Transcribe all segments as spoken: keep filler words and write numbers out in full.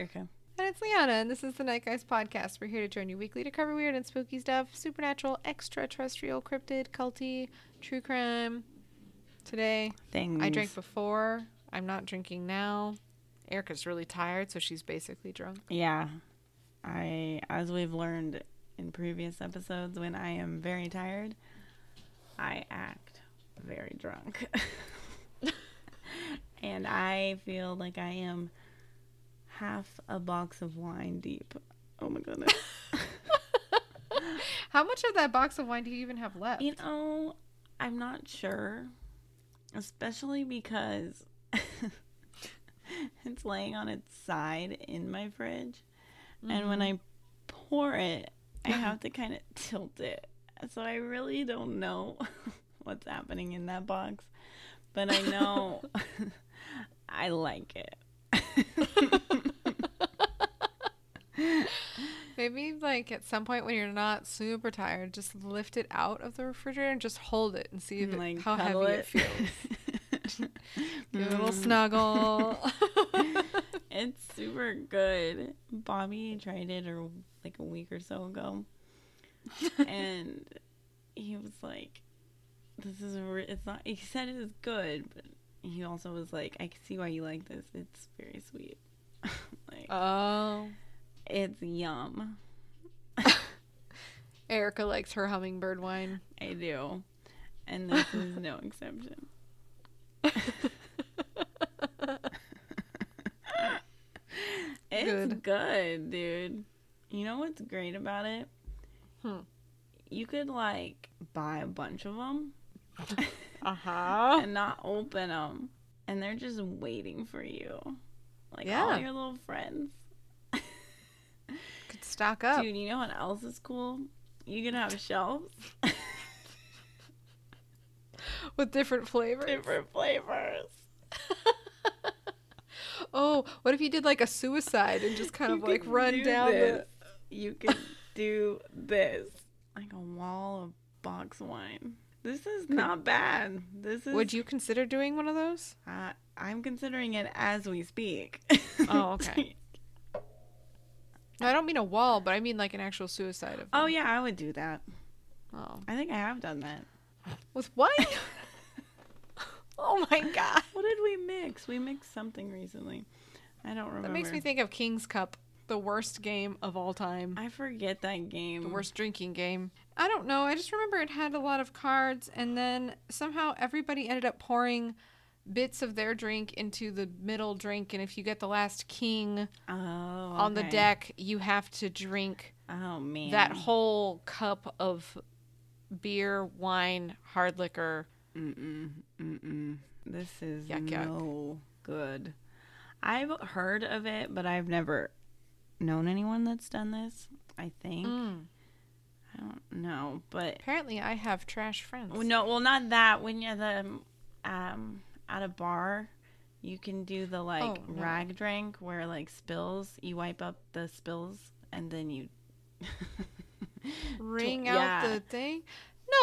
There you go. And it's Liana, and this is the Night Guys Podcast. We're here to join you weekly to cover weird and spooky stuff, supernatural, extraterrestrial, cryptid, culty, true crime. Today, Things. I drank before. I'm not drinking now. Erica's really tired, so she's basically drunk. Yeah. I, as we've learned in previous episodes, when I am very tired, I act very drunk. And I feel like I am half a box of wine deep. Oh my goodness. How much of that box of wine do you even have left? You know, I'm not sure. Especially because it's laying on its side in my fridge. Mm-hmm. And when I pour it, I have to kind of tilt it. So I really don't know what's happening in that box. But I know I like it. Maybe, like, at some point when you're not super tired, just lift it out of the refrigerator and just hold it and see if and, like, it, how heavy it, it feels. Give it a little snuggle. It's super good. Bobby tried it or like a week or so ago, and he was like, "This is re- it's not." He said it is good, but he also was like, "I can see why you like this. It's very sweet." Like, oh. It's yum. Erica likes her hummingbird wine. I do. And this is no exception. It's good. Good, dude. You know what's great about it? Hmm. You could, like, buy a bunch of them. Uh-huh. And not open them. And they're just waiting for you. Like, yeah. All your little friends. Could stock up. Dude, you know what else is cool? You can have shelves. With different flavors. Different flavors. Oh, what if you did like a suicide and just kind you of like run down this. The... You could do this. Like a wall of box wine. This is could... not bad. This is. Would you consider doing one of those? Uh, I'm considering it as we speak. Oh, okay. I don't mean a wall, but I mean like an actual suicide. Event. Oh, yeah, I would do that. Oh. I think I have done that. With what? Oh, my God. What did we mix? We mixed something recently. I don't remember. That makes me think of King's Cup, the worst game of all time. I forget that game. The worst drinking game. I don't know. I just remember it had a lot of cards, and then somehow everybody ended up pouring bits of their drink into the middle drink, and if you get the last king oh, okay. on the deck, you have to drink oh, man. that whole cup of beer, wine, hard liquor. Mm-mm, mm-mm. This is yuck, yuck. No good. I've heard of it, but I've never known anyone that's done this, I think. Mm. I don't know, but... Apparently I have trash friends. No, well, not that. When you're the... um. At a bar, you can do the, like, oh, no. rag drink where, like, spills. You wipe up the spills, and then you... Wring out yeah. the thing?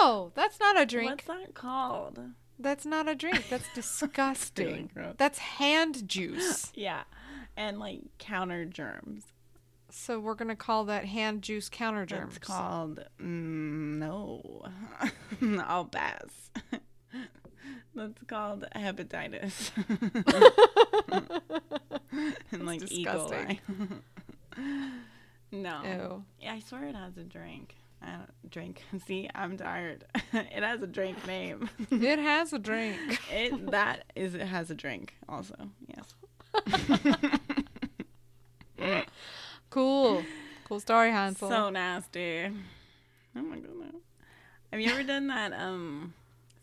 No, that's not a drink. What's that called? That's not a drink. That's disgusting. That's hand juice. Yeah, and, like, counter germs. So we're going to call that hand juice counter germs. It's called... Mm, no. I'll pass. That's called hepatitis. And like E. coli. No. Ew. I swear it has a drink. I don't drink. See, I'm tired. It has a drink name. It has a drink. It that is it has a drink also. Yes. Cool. Cool story, Hansel. So nasty. Oh my goodness. Have you ever done that um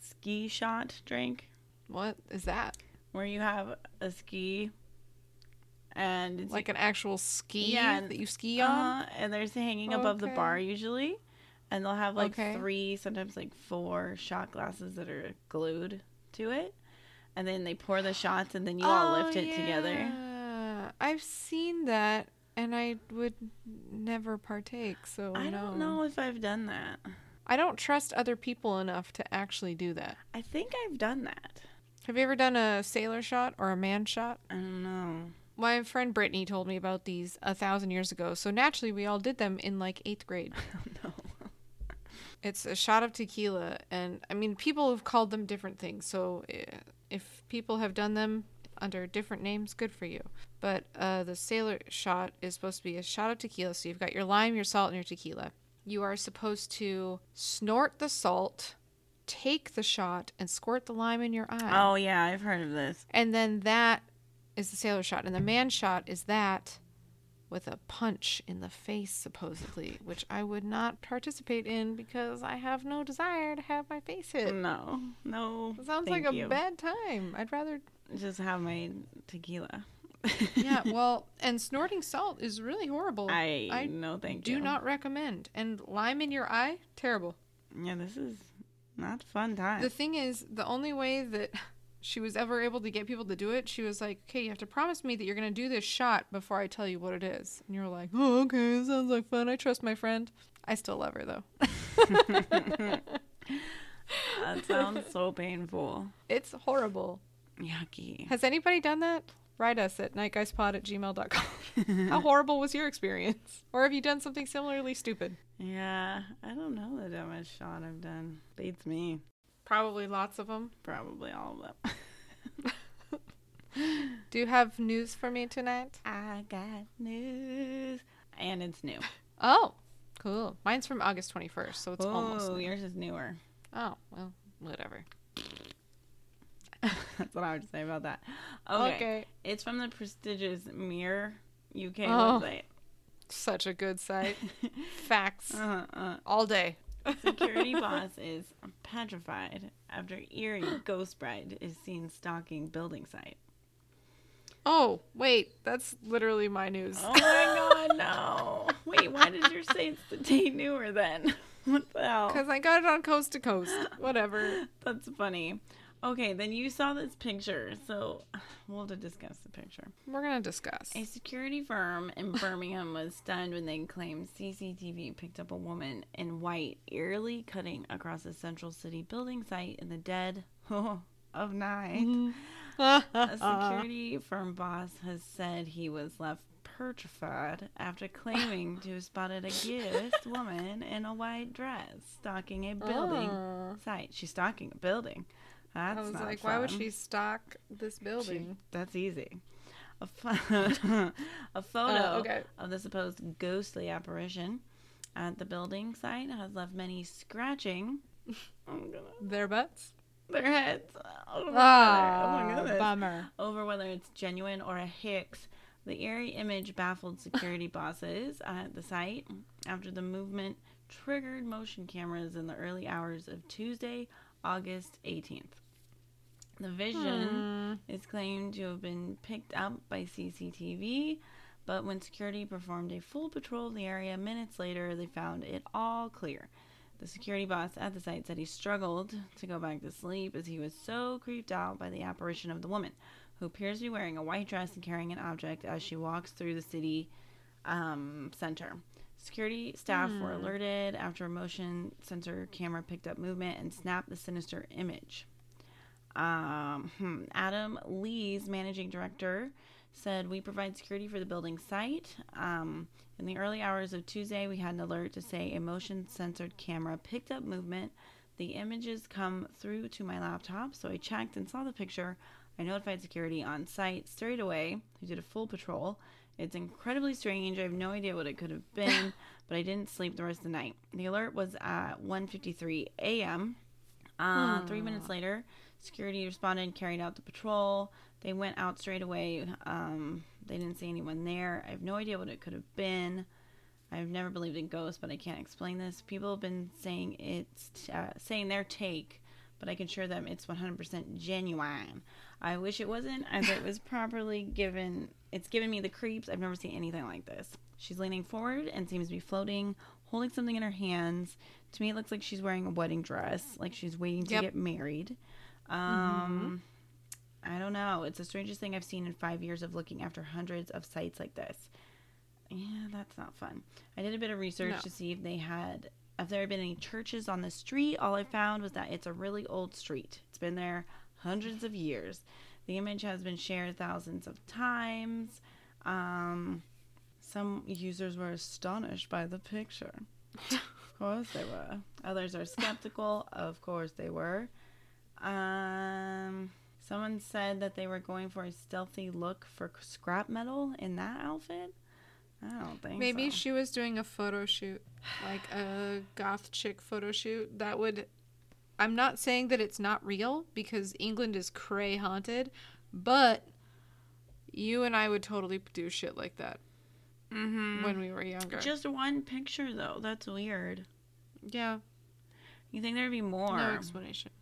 ski shot drink? What is that? Where you have a ski and it's like an actual ski yeah, and, that you ski on uh, and they're hanging okay. above the bar usually, and they'll have like okay. three, sometimes like four shot glasses that are glued to it, and then they pour the shots and then you oh, all lift it yeah. together. I've seen that and I would never partake, so I no. don't know if I've done that. I don't trust other people enough to actually do that. I think I've done that. Have you ever done a sailor shot or a man shot? I don't know. my friend Brittany told me about these a thousand years ago, so naturally we all did them in like eighth grade. Oh, no. It's a shot of tequila, and I mean, people have called them different things, so if people have done them under different names, good for you. But uh, the sailor shot is supposed to be a shot of tequila, so you've got your lime, your salt, and your tequila. You are supposed to snort the salt, take the shot, and squirt the lime in your eye. Oh, yeah, I've heard of this. And then that is the sailor shot. And the man shot is that with a punch in the face, supposedly, which I would not participate in because I have no desire to have my face hit. No, no. It sounds like a bad time. I'd rather just have my tequila. Yeah, well, and snorting salt is really horrible. I, I no thank do you. Do not recommend. And lime in your eye, terrible. Yeah, this is not a fun time. The thing is, the only way that she was ever able to get people to do it, she was like, okay, you have to promise me that you're going to do this shot before I tell you what it is. And you're like, oh, okay, sounds like fun. I trust my friend. I still love her, though. That sounds so painful. It's horrible. Yucky. Has anybody done that? Write us at nightguyspod at gmail dot com. How horrible was your experience? Or have you done something similarly stupid? Yeah, I don't know the dumbest shot I've done. Beats me. Probably lots of them. Probably all of them. Do you have news for me tonight? I got news. And it's new. Oh, cool. Mine's from August twenty-first, so it's oh, almost new. Yours is newer. Oh, well, whatever. That's what I would say about that. Okay. okay. It's from the prestigious Mirror U K oh, website. Such a good site. Facts. Uh-huh, uh. All day. Security boss is petrified after eerie ghost bride is seen stalking building site. Oh, wait. That's literally my news. Oh, my God, no. Wait, why did your say it's the day newer then? What the hell? Because I got it on Coast to Coast. Whatever. That's funny. Okay, then you saw this picture, so we'll have to discuss the picture. We're going to discuss. A security firm in Birmingham was stunned when they claimed C C T V picked up a woman in white eerily cutting across a central city building site in the dead oh, of night. Mm-hmm. A security firm boss has said he was left petrified after claiming to have spotted a ghost woman in a white dress stalking a building oh. site. She's stalking a building. That's I was like, fun. Why would she stalk this building? She, that's easy. A, pho- a photo uh, okay. of the supposed ghostly apparition at the building site has left many scratching I'm gonna, their butts, their heads. Oh, ah, oh my goodness. Bummer. Over whether it's genuine or a hoax. The eerie image baffled security bosses at the site after the movement triggered motion cameras in the early hours of Tuesday, August eighteenth. The vision hmm. is claimed to have been picked up by C C T V, but when security performed a full patrol of the area minutes later, they found it all clear. The security boss at the site said he struggled to go back to sleep as he was so creeped out by the apparition of the woman, who appears to be wearing a white dress and carrying an object as she walks through the city um, center. Security staff mm. were alerted after a motion sensor camera picked up movement and snapped the sinister image. Um, hmm. Adam Lees, managing director, said, "We provide security for the building site. Um, in the early hours of Tuesday, we had an alert to say a motion censored camera picked up movement. The images come through to my laptop, so I checked and saw the picture. I notified security on site straight away, who did a full patrol. It's incredibly strange. I have no idea what it could have been, but I didn't sleep the rest of the night. The alert was at one fifty-three a.m. Uh, hmm. Three minutes later, security responded and carried out the patrol. They went out straight away. Um, they didn't see anyone there. I have no idea what it could have been. I've never believed in ghosts, but I can't explain this. People have been saying it's t- uh, saying their take, but I can assure them it's one hundred percent genuine. I wish it wasn't, as it was properly given. It's given me the creeps. I've never seen anything like this. She's leaning forward and seems to be floating, holding something in her hands. To me, it looks like she's wearing a wedding dress, like she's waiting to yep. get married. Um, mm-hmm. I don't know. It's the strangest thing I've seen in five years of looking after hundreds of sites like this. Yeah, that's not fun. I did a bit of research no. to see if they had, if there had been any churches on the street. All I found was that it's a really old street. It's been there hundreds of years. The image has been shared thousands of times. Um, some users were astonished by the picture. Of course they were. Others are skeptical. Of course they were. Um, someone said that they were going for a stealthy look for scrap metal in that outfit. I don't think Maybe so. She was doing a photo shoot, like a goth chick photo shoot. That would... I'm not saying that it's not real, because England is cray haunted, but you and I would totally do shit like that mm-hmm. when we were younger. Just one picture, though. That's weird. Yeah. You think there'd be more? No explanation.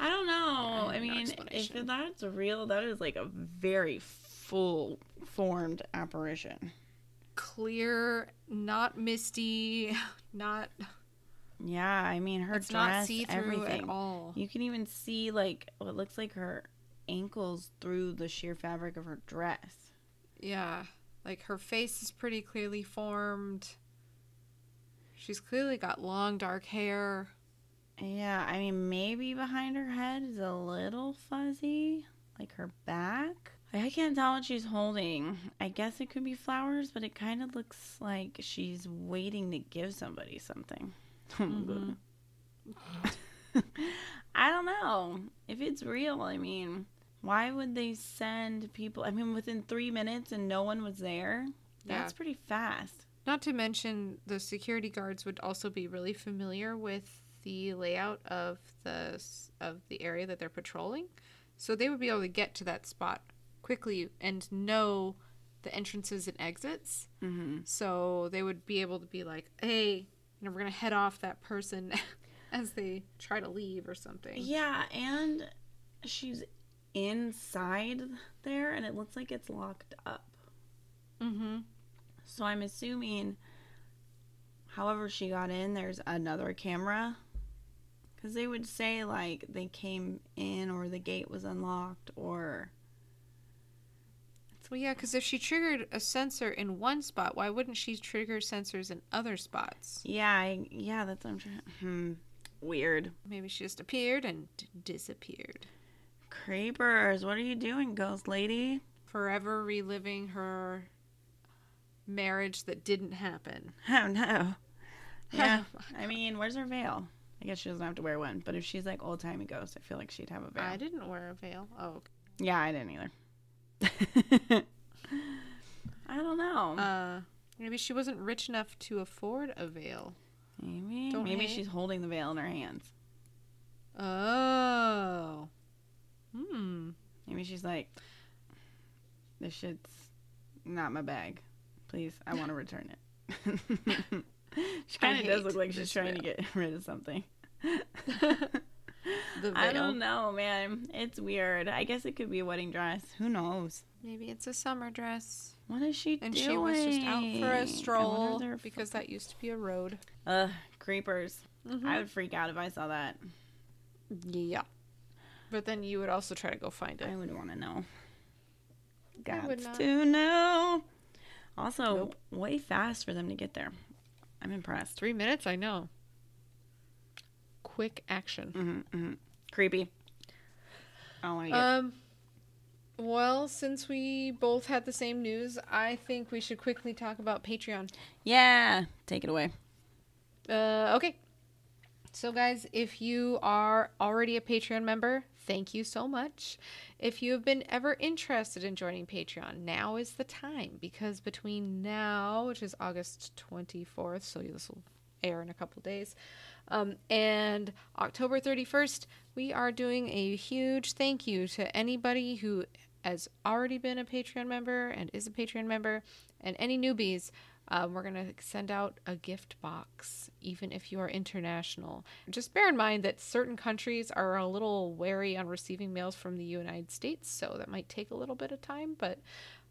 I don't know. I, I mean, if that's real, that is like a very full-formed apparition. Clear, not misty, not... Yeah, I mean, her it's dress, not everything. At all. You can even see, like, what looks like her ankles through the sheer fabric of her dress. Yeah. Like, her face is pretty clearly formed. She's clearly got long, dark hair. Yeah, I mean, maybe behind her head is a little fuzzy. Like, her back. Like, I can't tell what she's holding. I guess it could be flowers, but it kind of looks like she's waiting to give somebody something. Mm-hmm. I don't know if it's real. I mean, why would they send people? I mean, within three minutes and no one was there. That's yeah. pretty fast. Not to mention the security guards would also be really familiar with the layout of the of the area that they're patrolling, so they would be able to get to that spot quickly and know the entrances and exits. Mm-hmm. So they would be able to be like, hey. And we're going to head off that person as they try to leave or something. Yeah, and she's inside there, and it looks like it's locked up. Mm-hmm. So I'm assuming, however she got in, there's another camera. Because they would say, like, they came in or the gate was unlocked or... Well, yeah, because if she triggered a sensor in one spot, why wouldn't she trigger sensors in other spots? Yeah, I, yeah, that's what I'm trying to... Hmm. Weird. Maybe she just appeared and d- disappeared. Creepers, what are you doing, ghost lady? Forever reliving her marriage that didn't happen. Oh, no. Yeah, I mean, where's her veil? I guess she doesn't have to wear one, but if she's like old-timey ghost, I feel like she'd have a veil. I didn't wear a veil. Oh, okay. Yeah, I didn't either. I don't know. Uh, maybe she wasn't rich enough to afford a veil. Maybe. Don't maybe hate. She's holding the veil in her hands. Oh. Hmm. Maybe she's like, this shit's not my bag. Please, I want to return it. She kind of does look like she's trying veil. to get rid of something. I don't know, man. It's weird. I guess it could be a wedding dress. Who knows? Maybe it's a summer dress. What is she and doing? And she was just out for a stroll because that used to be a road. Ugh, creepers. Mm-hmm. I would freak out if I saw that. Yeah. But then you would also try to go find it. I would want to know. Got to know. Also, nope. way fast for them to get there. I'm impressed. Three minutes? I know. Quick action. Mm-hmm, mm-hmm. Creepy. I don't want to um, get... Well, since we both had the same news, I think we should quickly talk about Patreon. Yeah. Take it away. Uh, okay. So, guys, if you are already a Patreon member, thank you so much. If you have been ever interested in joining Patreon, now is the time. Because between now, which is August twenty-fourth, so this will air in a couple days, Um, and October thirty-first, we are doing a huge thank you to anybody who has already been a Patreon member and is a Patreon member, and any newbies. Um, we're going to send out a gift box, even if you are international. Just bear in mind that certain countries are a little wary on receiving mails from the United States, so that might take a little bit of time, but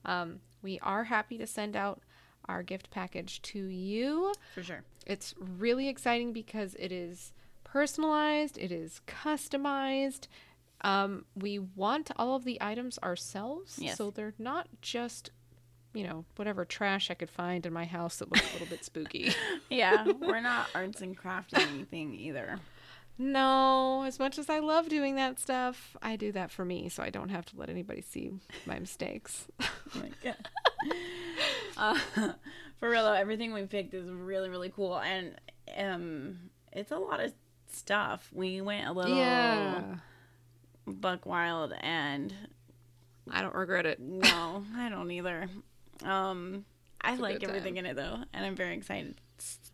um, we are happy to send out our gift package to you. For sure. It's really exciting because it is personalized. It is customized. Um, we want all of the items ourselves. Yes. So they're not just, you know, whatever trash I could find in my house that looked a little bit spooky. Yeah. We're not arts and crafting anything either. No, as much as I love doing that stuff, I do that for me, so I don't have to let anybody see my mistakes. Oh my God. uh, for real, though, everything we picked is really, really cool, and um, it's a lot of stuff. We went a little yeah. buck wild, and I don't regret it. No, I don't either. Um, I like everything in it, though, and I'm very excited.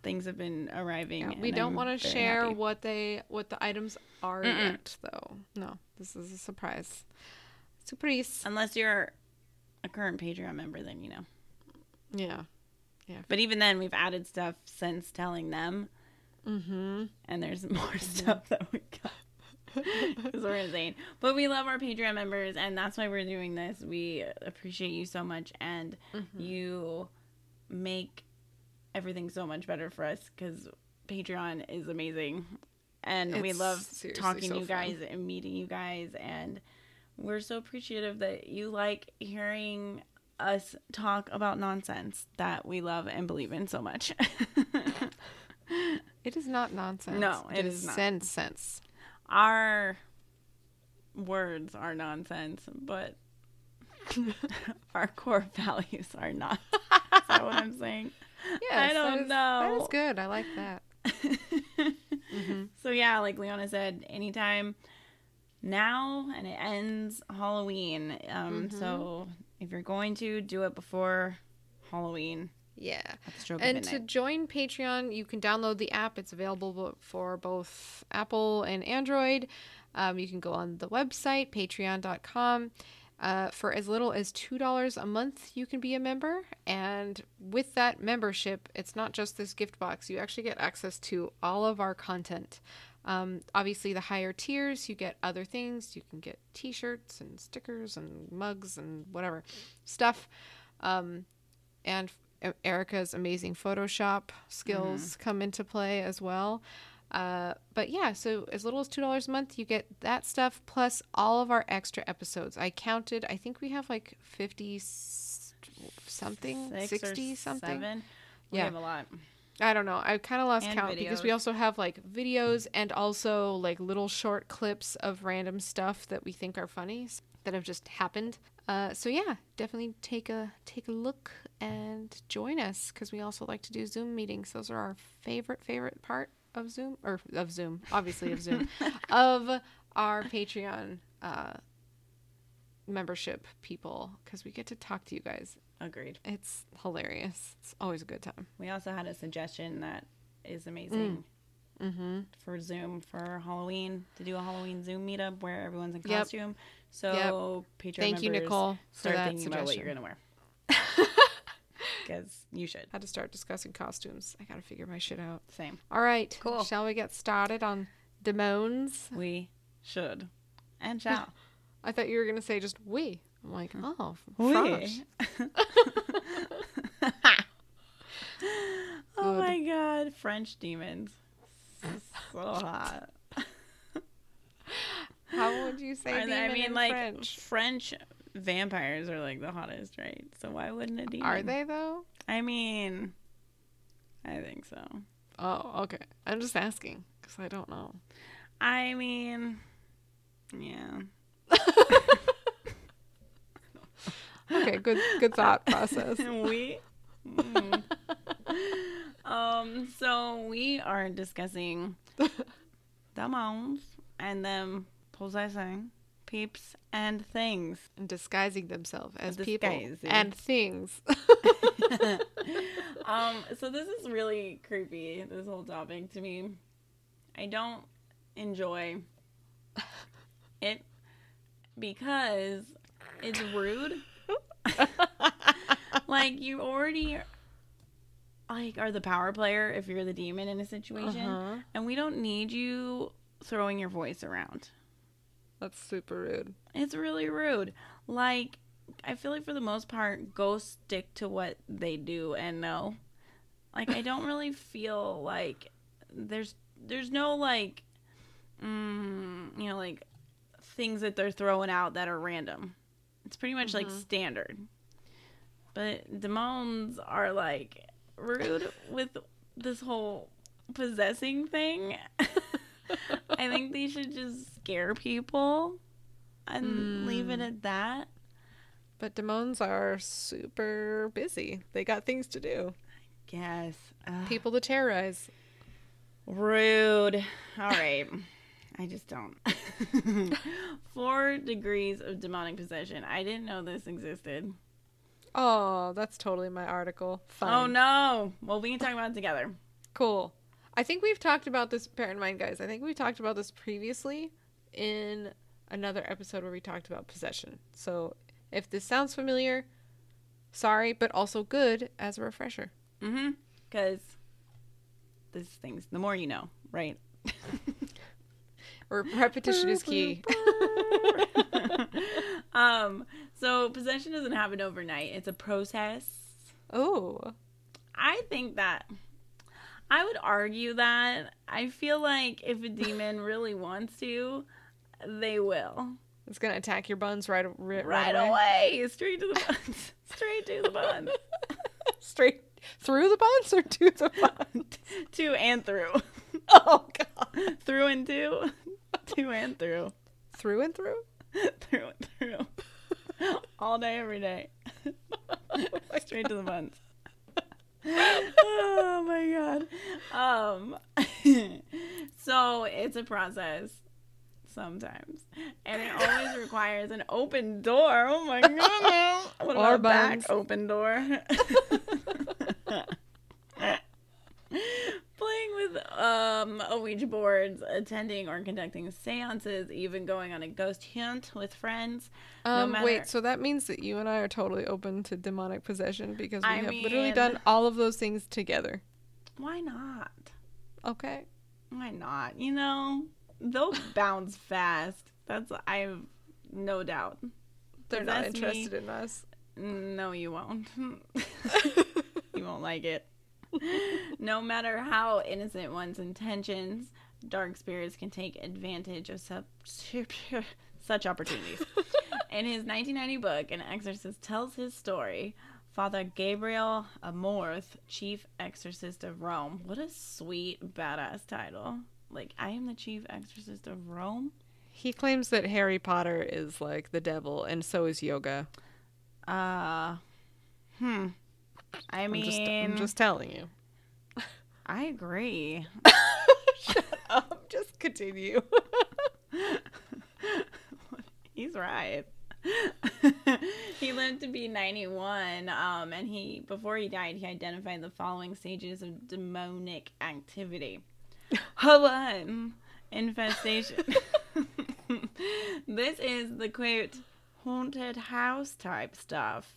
Things have been arriving. Yeah, we don't want to share happy. what they what the items are Mm-mm. yet, though. No, this is a surprise. Surprise. Unless you're a current Patreon member, then you know. Yeah, yeah. But even then, we've added stuff since telling them. Mm-hmm. And there's more mm-hmm. stuff that we got. Because we're insane. But we love our Patreon members, and that's why we're doing this. We appreciate you so much, and mm-hmm. you make everything's so much better for us because Patreon is amazing, and it's we love talking so to you guys fun. and meeting you guys, and we're so appreciative that you like hearing us talk about nonsense that we love and believe in so much. It is not nonsense. No, it, it is, is not. sense sense. Our words are nonsense, but our core values are not. Is that what I'm saying? Yes, I don't that is, know. That is good. I like that. mm-hmm. So yeah, like Leona said, anytime now, and it ends Halloween. Um, mm-hmm. So if you're going to do it before Halloween, yeah. And to join Patreon, you can download the app. It's available for both Apple and Android. Um, you can go on the website patreon dot com. Uh, for as little as two dollars a month, you can be a member. And with that membership, it's not just this gift box. You actually get access to all of our content. Um, obviously, the higher tiers, you get other things. You can get t-shirts and stickers and mugs and whatever stuff. Um, and Erica's amazing Photoshop skills mm-hmm. come into play as well. Uh, but yeah, so as little as two dollars a month, you get that stuff plus all of our extra episodes. I counted, I think we have like fifty something, Six sixty something. Seven. We yeah. have a lot. I don't know. I kind of lost and count videos. Because we also have like videos and also like little short clips of random stuff that we think are funny that have just happened. Uh, so yeah, definitely take a take a look and join us because we also like to do Zoom meetings. Those are our favorite, favorite part. Of Zoom or of Zoom, obviously of Zoom, of our Patreon uh, membership people because we get to talk to you guys. Agreed. It's hilarious. It's always a good time. We also had a suggestion that is amazing mm. mm-hmm. for Zoom for Halloween to do a Halloween Zoom meetup where everyone's in costume. Yep. So yep. Patreon Thank members, you, Nicole, start thinking suggestion. about what you're gonna wear. Because you should. Had to start discussing costumes. I gotta figure my shit out. Same. All right. Cool. Shall we get started on demons? We should. And shall. I thought you were gonna say just we. I'm like, oh, we. Oh my God, French demons. So hot. How would you say demon I mean, in like French? French. Vampires are like the hottest, right? So why wouldn't it be? Are they though? I mean, I think so. Oh, okay. I'm just asking because I don't know. I mean, yeah. Okay, good, good thought process. we, mm. um, so we are discussing demons and them possessing. Peeps and things. And disguising themselves as disguising. people and things. um, so this is really creepy, this whole topic to me. I don't enjoy it because it's rude. Like, you already like are the power player if you're the demon in a situation. Uh-huh. And we don't need you throwing your voice around. That's super rude. It's really rude. Like, I feel like for the most part, ghosts stick to what they do and know. Like, I don't really feel like there's there's no, like, mm, you know, like, things that they're throwing out that are random. It's pretty much, mm-hmm. like, standard. But demons are, like, rude with this whole possessing thing. I think they should just scare people and mm. leave it at that. But demons are super busy. They got things to do. I guess. Ugh. People to terrorize. Rude. All right. I just don't. Four degrees of demonic possession. I didn't know this existed. Oh, that's totally my article. Fine. Oh, no. Well, we can talk about it together. Cool. I think we've talked about this, bear in mind, guys. I think we talked about this previously in another episode where we talked about possession. So if this sounds familiar, sorry, but also good as a refresher. Mm-hmm. Because this thing's the more you know, right? Or repetition is key. um. So possession doesn't happen overnight. It's a process. Oh. I think that... I would argue that. I feel like if a demon really wants to, they will. It's going to attack your buns right, right, right away. away. Straight to the buns. Straight to the buns. Straight through the buns or to the buns? To and through. Oh, God. Through and to. To and through. Through and through? Through and through. All day, every day. Oh Straight God. To the buns. Oh my god. Um so it's a process sometimes, and it always requires an open door. Oh my god. What about back open door? Playing with um Ouija boards, attending or conducting seances, even going on a ghost hunt with friends. Um, no matter... Wait, so that means that you and I are totally open to demonic possession because we I have mean... literally done all of those things together. Why not? Okay. Why not? You know, they'll bounce fast. That's I have no doubt. They're Possess not interested me. in us. No, you won't. You won't like it. No matter how innocent one's intentions, dark spirits can take advantage of sub- such opportunities. In his nineteen ninety book, An Exorcist Tells His Story, Father Gabriel Amorth, chief exorcist of Rome. What a sweet, badass title. Like, I am the chief exorcist of Rome? He claims that Harry Potter is, like, the devil, and so is yoga. Uh, hmm. I mean, I'm just, I'm just telling you. I agree. Shut up. Just continue. He's right. He lived to be ninety-one, um, and he before he died, he identified the following stages of demonic activity. One, infestation. This is the quote haunted house type stuff.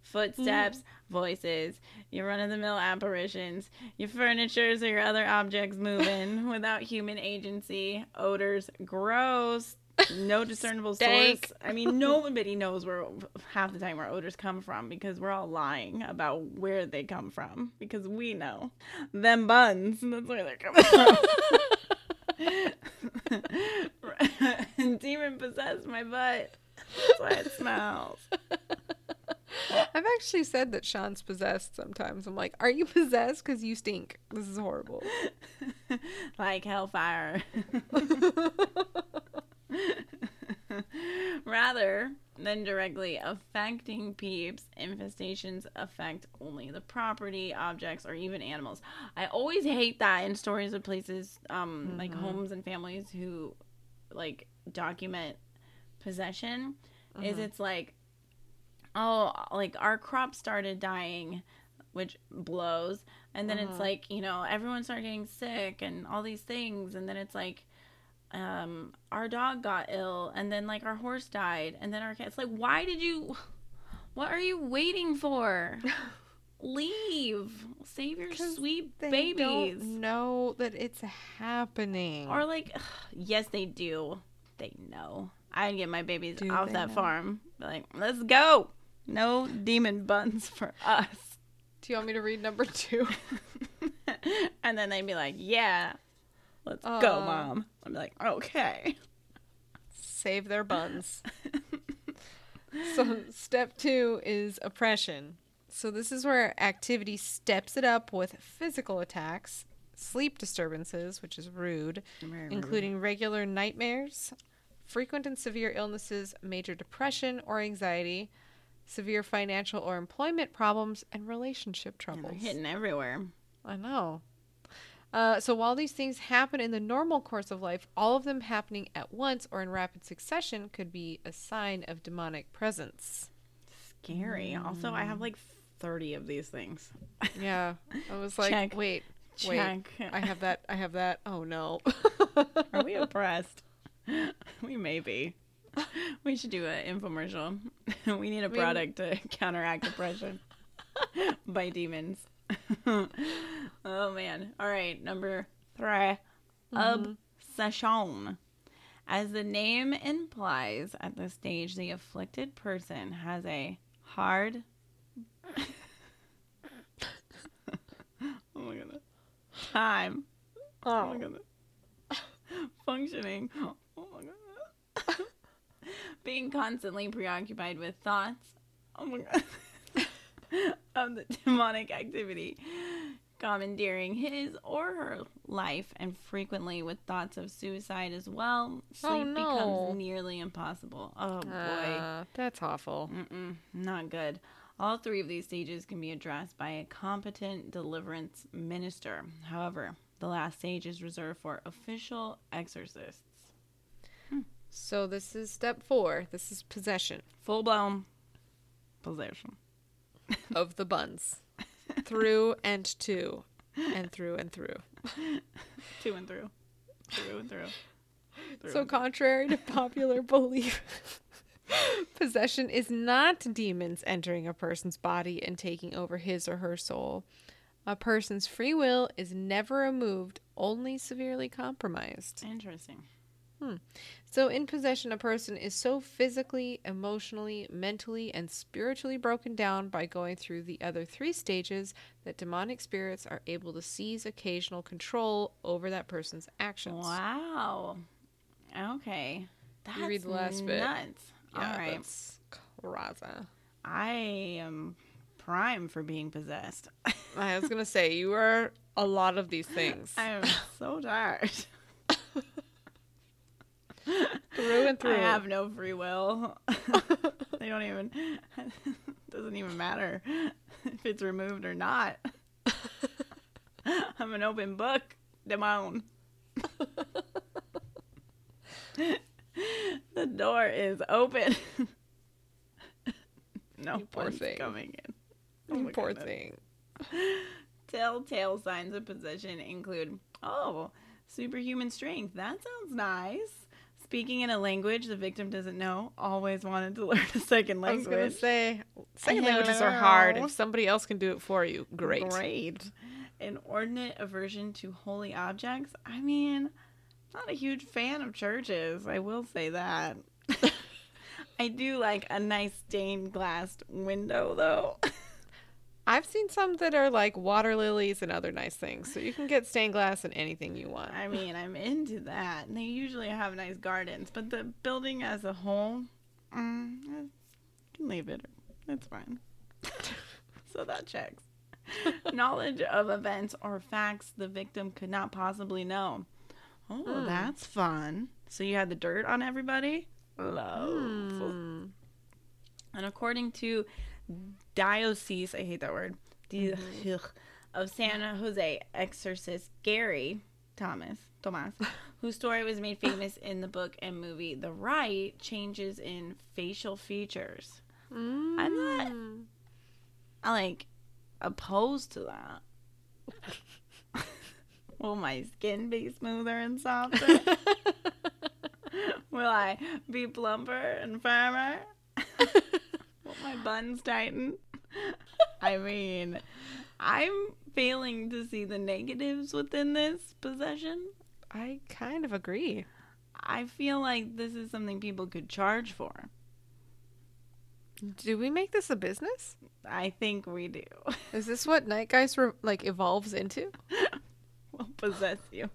Footsteps, voices, your run-of-the-mill apparitions, your furnitures or your other objects moving without human agency, odors, gross, no discernible source. I mean, nobody knows where half the time where odors come from because we're all lying about where they come from because we know. Them buns, that's where they're coming from. Demon possessed my butt. That's why it smells. I've actually said that Sean's possessed sometimes. I'm like, are you possessed? Because you stink. This is horrible. Like hellfire. Rather than directly affecting peeps, infestations affect only the property, objects, or even animals. I always hate that in stories of places, um, mm-hmm. like homes and families who, like, document possession, mm-hmm. is it's like, oh, like our crop started dying, which blows. And then uh-huh. it's like, you know, everyone started getting sick and all these things. And then it's like, um, our dog got ill. And then like our horse died. And then our cat. It's like, why did you, what are you waiting for? Leave. Save your sweet they babies. Don't know that it's happening. Or like, ugh, yes, they do. They know. I'd get my babies do off that know? farm. Be like, let's go. No demon buns for us. Do you want me to read number two? And then they'd be like, yeah, let's uh, go, Mom. I'd be like, okay. Save their buns. So step two is oppression. So this is where activity steps it up with physical attacks, sleep disturbances, which is rude, including regular nightmares, frequent and severe illnesses, major depression or anxiety, severe financial or employment problems, and relationship troubles. Yeah, they're hitting everywhere. I know. Uh, so while these things happen in the normal course of life, all of them happening at once or in rapid succession could be a sign of demonic presence. Scary. Mm. Also, I have like thirty of these things. Yeah. I was like, Check. wait, Check. wait. I have that. I have that. Oh, no. Are we oppressed? We may be. We should do an infomercial. We need a product I mean... to counteract oppression by demons. Oh, man. All right. Number three. Mm-hmm. Obsession. As the name implies, at this stage, the afflicted person has a hard... oh, my goodness. Time. Oh, oh my goodness. Functioning. Oh, my goodness. Being constantly preoccupied with thoughts, oh my God, of the demonic activity, commandeering his or her life, and frequently with thoughts of suicide as well. Sleep oh, no. becomes nearly impossible. Oh boy, uh, that's awful. Mm-mm, not good. All three of these stages can be addressed by a competent deliverance minister. However, the last stage is reserved for official exorcists. So this is step four. This is possession. Full-blown possession. Of the buns. Through and to. And through and through. To and through. Through and through. Through so and contrary through. to popular belief, possession is not demons entering a person's body and taking over his or her soul. A person's free will is never removed, only severely compromised. Interesting. Hmm. So in possession, a person is so physically, emotionally, mentally, and spiritually broken down by going through the other three stages that demonic spirits are able to seize occasional control over that person's actions. Wow. Okay. That's you read the last bit. Nuts. Yeah, all right. That's crazy. I am prime for being possessed. I was going to say, you are a lot of these things. I am so tired. Through and through. I have no free will. They don't even, it doesn't even matter if it's removed or not. I'm an open book, demon. The door is open. No one's coming in. Oh, you poor goodness. Thing. Telltale signs of possession include, oh, superhuman strength. That sounds nice. Speaking in a language the victim doesn't know, always wanted to learn a second language. I was going to say, second languages are hard. If somebody else can do it for you, great. Great. An inordinate aversion to holy objects. I mean, not a huge fan of churches. I will say that. I do like a nice stained glass window, though. I've seen some that are like water lilies and other nice things. So you can get stained glass and anything you want. I mean, I'm into that. And they usually have nice gardens. But the building as a whole, mm, you can leave it. It's fine. So that checks. Knowledge of events or facts the victim could not possibly know. Oh, mm. That's fun. So you had the dirt on everybody? Love. Mm. And according to... Diocese, I hate that word, mm-hmm. of San Jose exorcist Gary Thomas, Tomas, whose story was made famous in the book and movie The Right, changes in facial features. Mm. I'm not, I like, opposed to that. Will my skin be smoother and softer? Will I be plumper and firmer? My buns tighten. I mean, I'm failing to see the negatives within this possession. I kind of agree. I feel like this is something people could charge for. Do we make this a business? I think we do. Is this what Night Guys re- like evolves into? We'll possess you.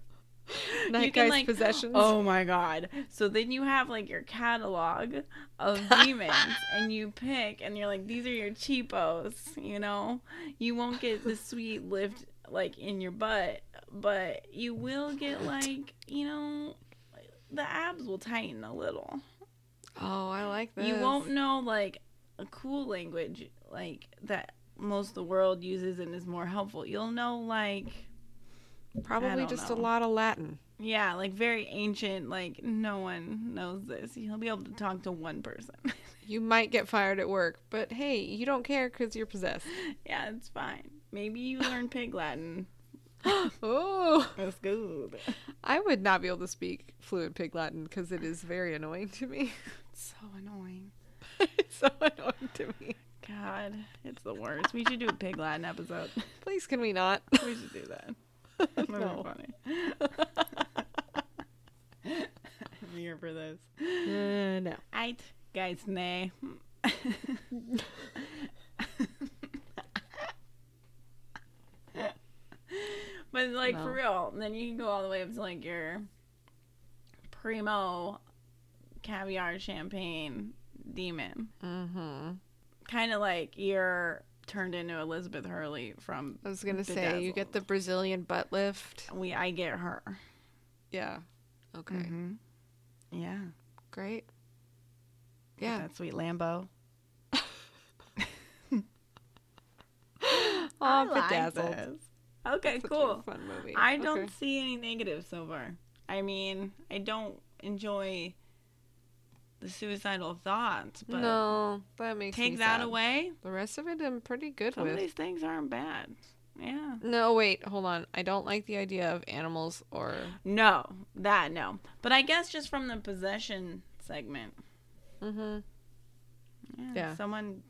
Night you Guys can, like, possessions. Oh my God. So then you have like your catalog of demons and you pick and you're like, these are your cheapos, you know? You won't get the sweet lift like in your butt, but you will get, like, you know, the abs will tighten a little. Oh, I like this. You won't know, like, a cool language, like, that most of the world uses and is more helpful. You'll know, like... Probably just know. a lot of Latin. Yeah, like, very ancient, like, no one knows this. You'll be able to talk to one person. You might get fired at work, but, hey, you don't care because you're possessed. Yeah, it's fine. Maybe you learn pig Latin. Oh, that's good. I would not be able to speak fluent pig Latin because it is very annoying to me. It's so annoying. It's so annoying to me. God, it's the worst. We should do a pig Latin episode. Please, can we not? We should do that. That's no. Funny. I'm here for this. Uh, no. Aight, guys, nay. But, like, no. for real, then you can go all the way up to, like, your primo caviar champagne demon. Mm-hmm. Kind of like you're turned into Elizabeth Hurley from I was going to say, you get the Brazilian butt lift. We, I get her. Yeah. Okay. Mm-hmm. Yeah. Great. Yeah. That sweet Lambo. Oh, I bedazzled. Like this. Okay, That's cool. Fun movie. I don't okay. see any negatives so far. I mean, I don't enjoy the suicidal thoughts, but no, that makes take me that sad. away. The rest of it, I'm pretty good Some with. Some of these things aren't bad. Yeah. No, wait, hold on. I don't like the idea of animals or no, that no. But I guess just from the possession segment. Mm-hmm. Yeah. yeah. Someone.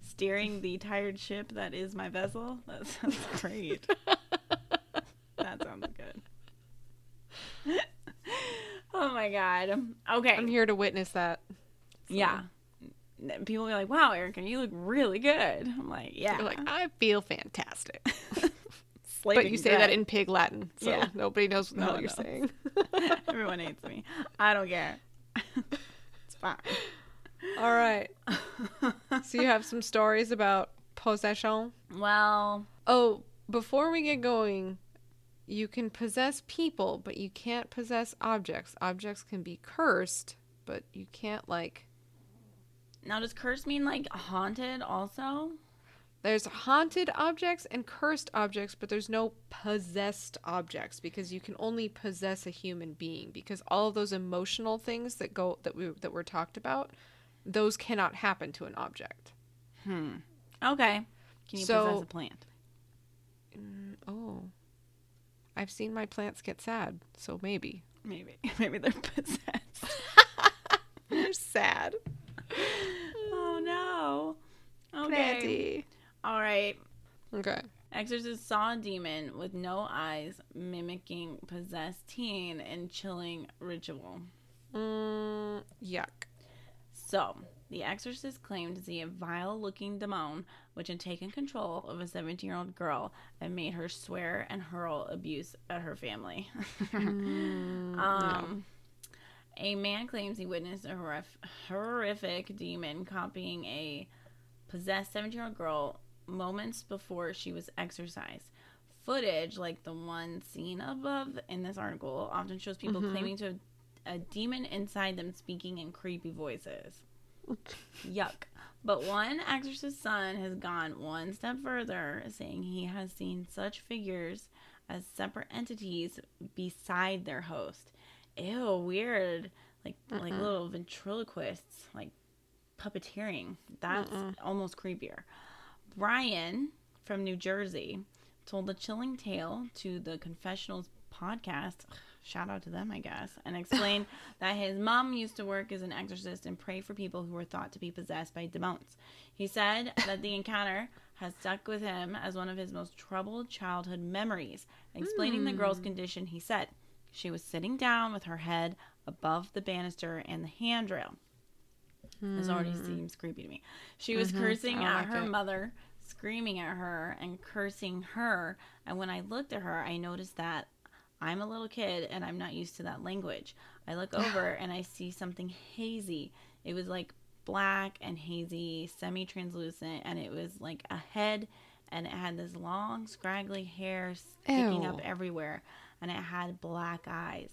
Steering the tired ship that is my vessel. That sounds great. That sounds good. Oh my god. Okay. I'm here to witness that. So. Yeah. People be like, wow, Erica, you look really good. I'm like, yeah. You're like, I feel fantastic. But you say that in pig Latin, so yeah. nobody knows what the no hell you're knows. saying. Everyone hates me. I don't care. It's fine. All right. So you have some stories about possession? Well... Oh, before we get going, you can possess people, but you can't possess objects. Objects can be cursed, but you can't, like... Now, does cursed mean, like, haunted also? There's haunted objects and cursed objects, but there's no possessed objects because you can only possess a human being because all of those emotional things that go that we that were talked about... Those cannot happen to an object. Hmm. Okay. Can you so, possess a plant? Mm, oh. I've seen my plants get sad, so maybe. Maybe. Maybe they're possessed. They're sad. Oh, no. Okay. Planty. All right. Okay. Exorcist saw a demon with no eyes mimicking possessed teen and chilling ritual. Mm, yuck. So, the exorcist claimed to see a vile-looking demon which had taken control of a seventeen-year-old girl and made her swear and hurl abuse at her family. mm, um, no. A man claims he witnessed a horrif- horrific demon copying a possessed seventeen-year-old girl moments before she was exorcised. Footage, like the one seen above in this article, often shows people mm-hmm. claiming to have a demon inside them speaking in creepy voices. Yuck. But one exorcist's son has gone one step further, saying he has seen such figures as separate entities beside their host. Ew, weird. Like Mm-mm. like little ventriloquists, like puppeteering. That's Mm-mm. almost creepier. Brian from New Jersey told the chilling tale to the Confessionals podcast. Shout out to them, I guess, and explained that his mom used to work as an exorcist and pray for people who were thought to be possessed by demons. He said that the encounter has stuck with him as one of his most troubled childhood memories. Explaining mm. the girl's condition, he said, she was sitting down with her head above the banister and the handrail. Mm. This already seems creepy to me. She was mm-hmm. cursing I like at her it. mother, screaming at her, and cursing her. And when I looked at her, I noticed that I'm a little kid, and I'm not used to that language. I look over, and I see something hazy. It was, like, black and hazy, semi-translucent, and it was, like, a head and it had this long, scraggly hair sticking Ew. Up everywhere, and it had black eyes.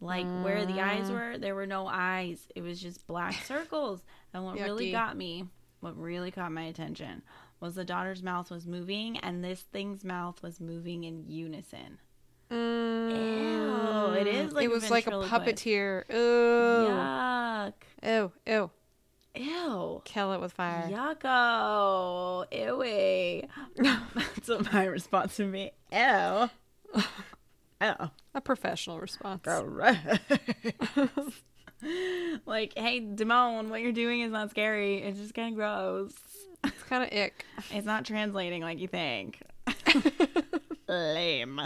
Like, mm. where the eyes were, there were no eyes. It was just black circles. And what Yucky. really got me, what really caught my attention, was the daughter's mouth was moving, and this thing's mouth was moving in unison. Mm. Ew. It is like It was a like a puppeteer. Ew. Yuck. Ew. Ew. Ew. Kill it with fire. Yucko. Ewy. That's what my response to me. Ew. Ew. A professional response. Correct. Like, hey, Damone, what you're doing is not scary. It's just kind of gross. It's kind of ick. It's not translating like you think. Lame.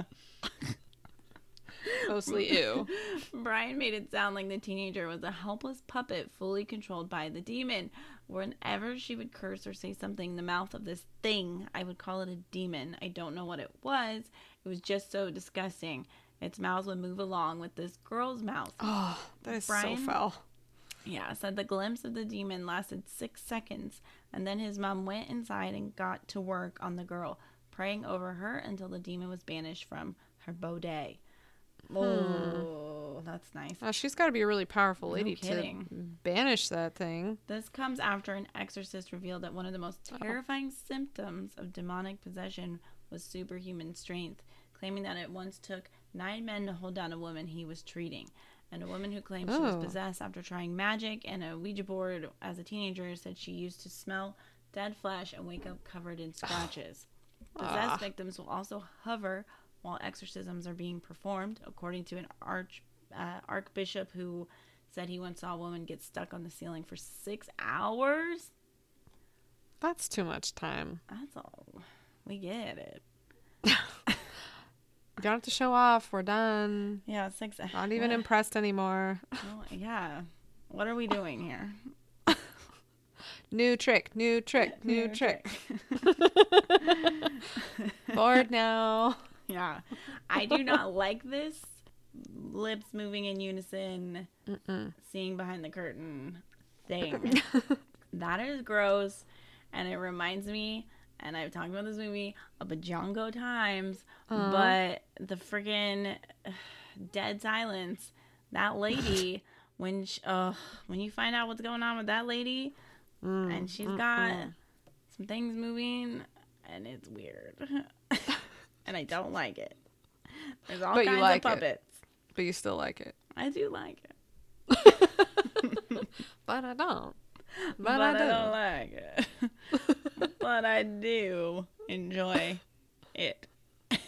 Mostly ew. Brian made it sound like the teenager was a helpless puppet fully controlled by the demon. Whenever she would curse or say something in the mouth of this thing, I would call it a demon. I don't know what it was. It was just so disgusting. Its mouth would move along with this girl's mouth. Oh, that is Brian, so foul. Yeah, said the glimpse of the demon lasted six seconds, and then his mom went inside and got to work on the girl, praying over her until the demon was banished from her boudet. Oh, hmm. That's nice. Oh, she's got to be a really powerful lady no to banish that thing. This comes after an exorcist revealed that one of the most terrifying oh. symptoms of demonic possession was superhuman strength, claiming that it once took nine men to hold down a woman he was treating. And a woman who claimed oh. she was possessed after trying magic and a Ouija board as a teenager said she used to smell dead flesh and wake up covered in scratches. Possessed ah. victims will also hover while exorcisms are being performed, according to an arch, uh, archbishop who said he once saw a woman get stuck on the ceiling for six hours. That's too much time. That's all. We get it. You don't have to show off. We're done. Yeah, six hours. Not even impressed anymore. Well, yeah. What are we doing here? New trick, new trick, new, new trick. trick. Bored now. Yeah. I do not like this. Lips moving in unison, Mm-mm. seeing behind the curtain thing. That is gross. And it reminds me, and I've talked about this movie a bajongo times, uh. but the friggin' dead silence, that lady, when she, uh, when you find out what's going on with that lady, mm. and she's got mm-hmm. some things moving, and it's weird. And I don't like it. There's all but kinds like of puppets. It. But you still like it. I do like it. But I don't. But, but I, I don't. don't like it. But I do enjoy it. I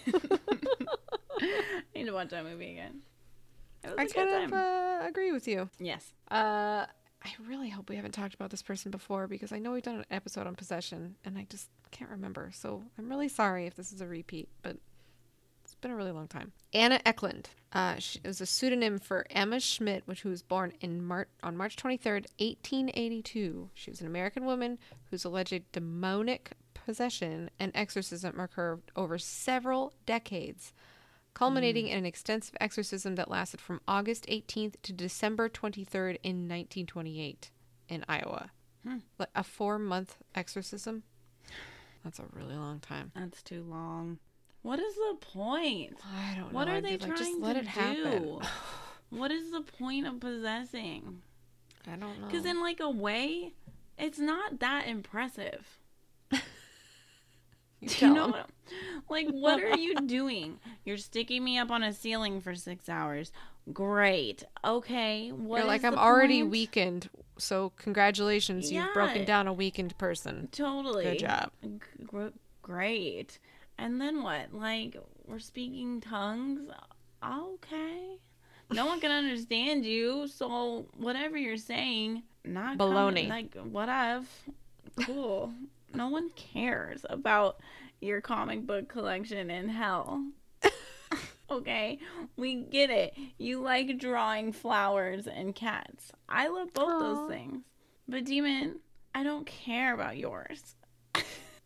need to watch that movie again. It was I a kind good of time. Uh, agree with you. Yes. Uh, I really hope we haven't talked about this person before because I know we've done an episode on possession and I just can't remember. So I'm really sorry if this is a repeat, but it's been a really long time. Anna Eklund. Uh, she, it was a pseudonym for Emma Schmidt, which who was born in Mar- on March twenty-third, eighteen eighty-two. She was an American woman whose alleged demonic possession and exorcism occurred over several decades, culminating mm. in an extensive exorcism that lasted from August eighteenth to December twenty-third in nineteen twenty-eight in Iowa. Hmm. Like a four-month exorcism? That's a really long time. That's too long. What is the point? I don't know. What are they trying to do? Just let it happen. What is the point of possessing? I don't know. Because in like a way, it's not that impressive. You know what? Like, what are you doing? You're sticking me up on a ceiling for six hours. Great. Okay. What You're like, I'm already point? weakened. So congratulations. Yeah. You've broken down a weakened person. Totally. Good job. G- great. And then what? Like, we're speaking tongues? Okay. No one can understand you. So whatever you're saying, not baloney. Coming, like, what of? Cool. No one cares about your comic book collection in hell. Okay, we get it. You like drawing flowers and cats. I love both Aww. Those things. But demon, I don't care about yours.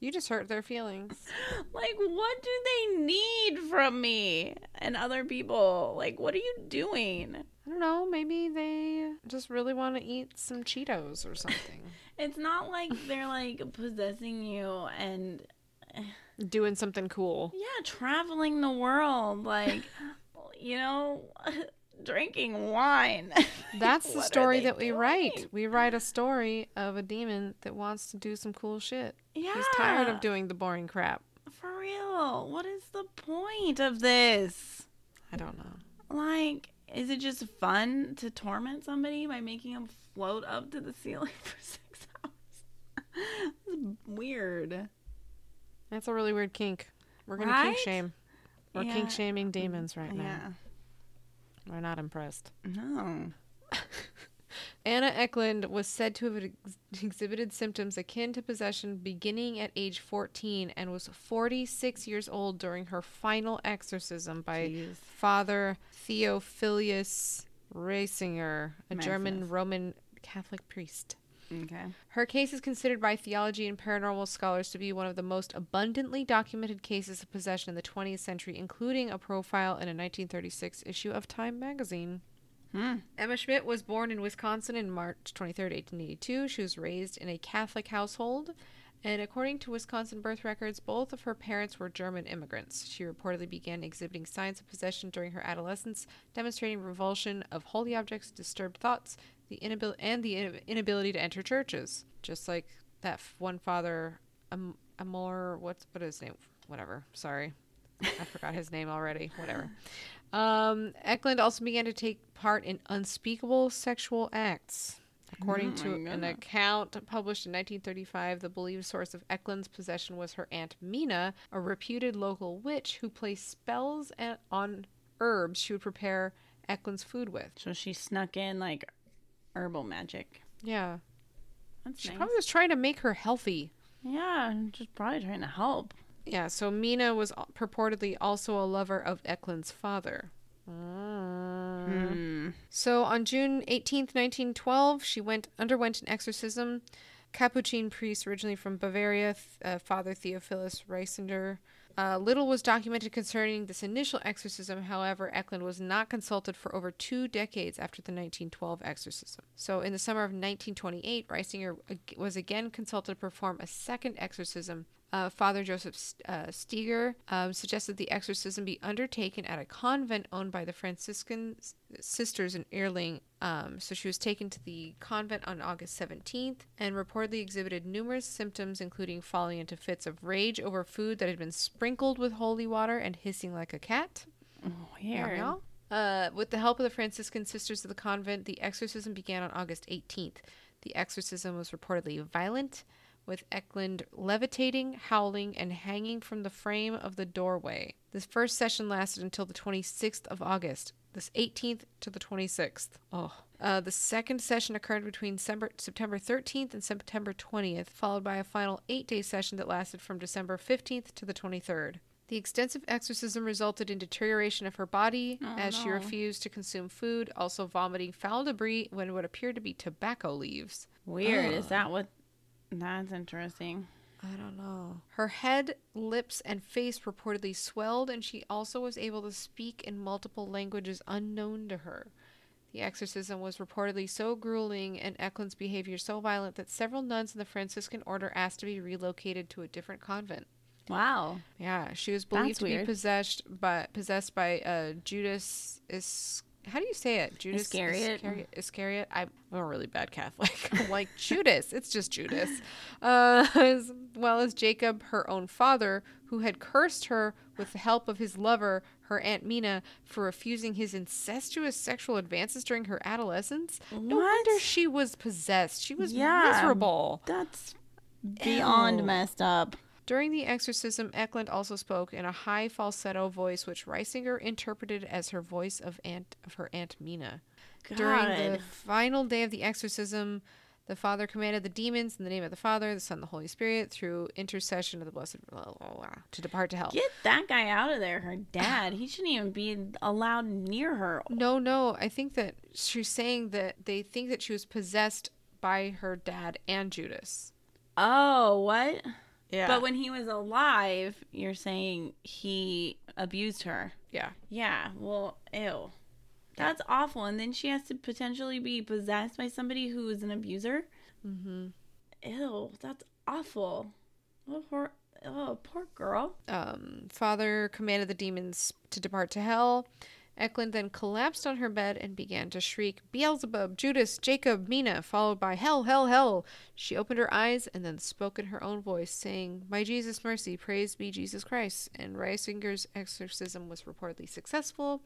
You just hurt their feelings. Like, what do they need from me and other people? Like, what are you doing? I don't know. Maybe they just really want to eat some Cheetos or something. It's not like they're, like, possessing you and doing something cool. Yeah, traveling the world, like, you know, drinking wine. That's the story that we doing? write. We write a story of a demon that wants to do some cool shit. Yeah. He's tired of doing the boring crap. For real. What is the point of this? I don't know. Like, is it just fun to torment somebody by making them float up to the ceiling for six hours? That's weird. That's a really weird kink. We're going right? to kink shame. We're yeah. kink shaming demons right now. Yeah. We're not impressed. No. Anna Eklund was said to have ex- exhibited symptoms akin to possession beginning at age fourteen and was forty-six years old during her final exorcism by Jeez. Father Theophilus Reisinger, a Memphis. German Roman Catholic priest. Okay. Her case is considered by theology and paranormal scholars to be one of the most abundantly documented cases of possession in the twentieth century, including a profile in a nineteen thirty-six issue of Time magazine. Hmm. Emma Schmidt was born in Wisconsin on March twenty-third, eighteen eighty-two. She was raised in a Catholic household, and according to Wisconsin birth records, both of her parents were German immigrants. She reportedly began exhibiting signs of possession during her adolescence, demonstrating revulsion of holy objects, disturbed thoughts, the inability and the in- inability to enter churches, just like that f- one father, um, Amor, what's what is his name? Whatever. Sorry, I forgot his name already. Whatever. Um, Eklund also began to take part in unspeakable sexual acts. According oh to an account published in nineteen thirty-five, the believed source of Eklund's possession was her aunt Mina, a reputed local witch who placed spells and- on herbs she would prepare Eklund's food with. So she snuck in like herbal magic. Yeah. That's she nice. probably was trying to make her healthy. Yeah, just probably trying to help. Yeah, so Mina was purportedly also a lover of Eklund's father. Ah. Hmm. So on June eighteenth, nineteen twelve, she went underwent an exorcism. Capuchin priest originally from Bavaria, uh, Father Theophilus Reisinger. Uh, little was documented concerning this initial exorcism. However, Eklund was not consulted for over two decades after the nineteen twelve exorcism. So in the summer of nineteen twenty-eight, Reisinger was again consulted to perform a second exorcism. Uh, Father Joseph uh, Steger um, suggested the exorcism be undertaken at a convent owned by the Franciscan sisters in Erling. Um, so she was taken to the convent on August seventeenth and reportedly exhibited numerous symptoms, including falling into fits of rage over food that had been sprinkled with holy water and hissing like a cat. Oh, yeah. Uh, with the help of the Franciscan sisters of the convent, the exorcism began on August eighteenth. The exorcism was reportedly violent, with Eklund levitating, howling, and hanging from the frame of the doorway. This first session lasted until the twenty-sixth of August, this eighteenth to the twenty-sixth. Oh. Uh, the second session occurred between September thirteenth and September twentieth, followed by a final eight-day session that lasted from December fifteenth to the twenty-third. The extensive exorcism resulted in deterioration of her body oh, as no. she refused to consume food, also vomiting foul debris when what appeared to be tobacco leaves. Weird. Oh. Is that what... That's interesting. I don't know. Her head, lips, and face reportedly swelled, and she also was able to speak in multiple languages unknown to her. The exorcism was reportedly so grueling and Eklund's behavior so violent that several nuns in the Franciscan order asked to be relocated to a different convent. Wow. Yeah, she was believed That's to weird. be possessed by possessed by uh, Judas Iscariot. How do you say it? Judas Iscariot. Iscariot. Iscariot. I'm a really bad Catholic. I'm like Judas. It's just Judas. Uh, as well as Jacob, her own father, who had cursed her with the help of his lover, her Aunt Mina, for refusing his incestuous sexual advances during her adolescence. What? No wonder she was possessed. She was yeah, miserable. That's beyond Ew. messed up. During the exorcism, Eklund also spoke in a high falsetto voice, which Reisinger interpreted as her voice of aunt of her Aunt Mina. God. During the final day of the exorcism, the Father commanded the demons in the name of the Father, the Son, and the Holy Spirit, through intercession of the Blessed, blah, blah, blah, blah, to depart to hell. Get that guy out of there, her dad. He shouldn't even be allowed near her. No, no. I think that she's saying that they think that she was possessed by her dad and Judas. Oh, what? Yeah. But when he was alive, you're saying he abused her. Yeah. Yeah. Well, ew. That's yeah. awful. And then she has to potentially be possessed by somebody who is an abuser. Mm-hmm. Ew. That's awful. What hor- Oh, poor girl. Um, Father commanded the demons to depart to hell. Eklund then collapsed on her bed and began to shriek, Beelzebub, Judas, Jacob, Mina, followed by hell, hell, hell. She opened her eyes and then spoke in her own voice, saying, My Jesus, mercy, praise be Jesus Christ. And Reisinger's exorcism was reportedly successful,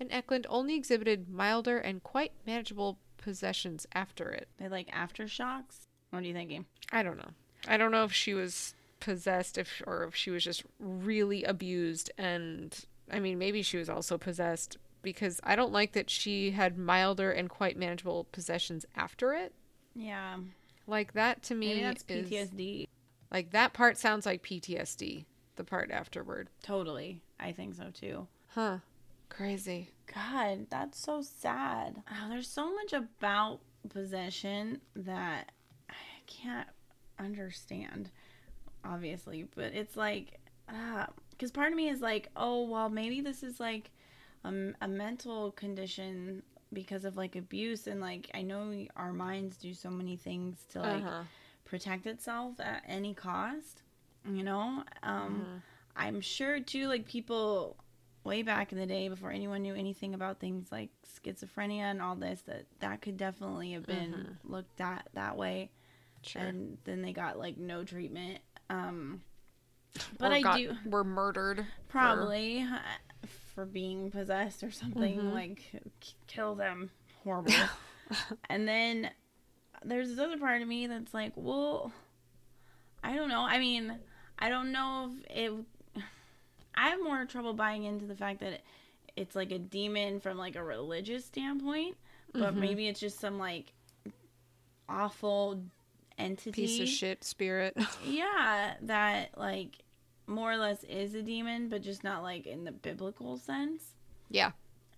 and Eklund only exhibited milder and quite manageable possessions after it. They like aftershocks? What are you thinking? I don't know. I don't know if she was possessed if or if she was just really abused, and I mean, maybe she was also possessed, because I don't like that she had milder and quite manageable possessions after it. Yeah. Like, that to me, maybe that's P T S D. Is, like, that part sounds like P T S D, the part afterward. Totally. I think so, too. Huh. Crazy. God, that's so sad. Oh, there's so much about possession that I can't understand, obviously. But it's like, ah. Uh, Because part of me is like, oh, well, maybe this is, like, um, a mental condition because of, like, abuse. And, like, I know our minds do so many things to, like, uh-huh. protect itself at any cost, you know? Um, uh-huh. I'm sure, too, like, people way back in the day, before anyone knew anything about things like schizophrenia and all this, that that could definitely have been uh-huh. looked at that way. Sure. And then they got, like, no treatment. Um But I got, do. Were murdered. Probably for, uh, for being possessed or something. Mm-hmm. Like, k- kill them. Horrible. And then there's this other part of me that's like, well, I don't know. I mean, I don't know if it. I have more trouble buying into the fact that it, it's like a demon from like a religious standpoint. But mm-hmm. maybe it's just some like awful entity. Piece of shit spirit. Yeah, that like more or less is a demon, but just not like in the biblical sense. Yeah.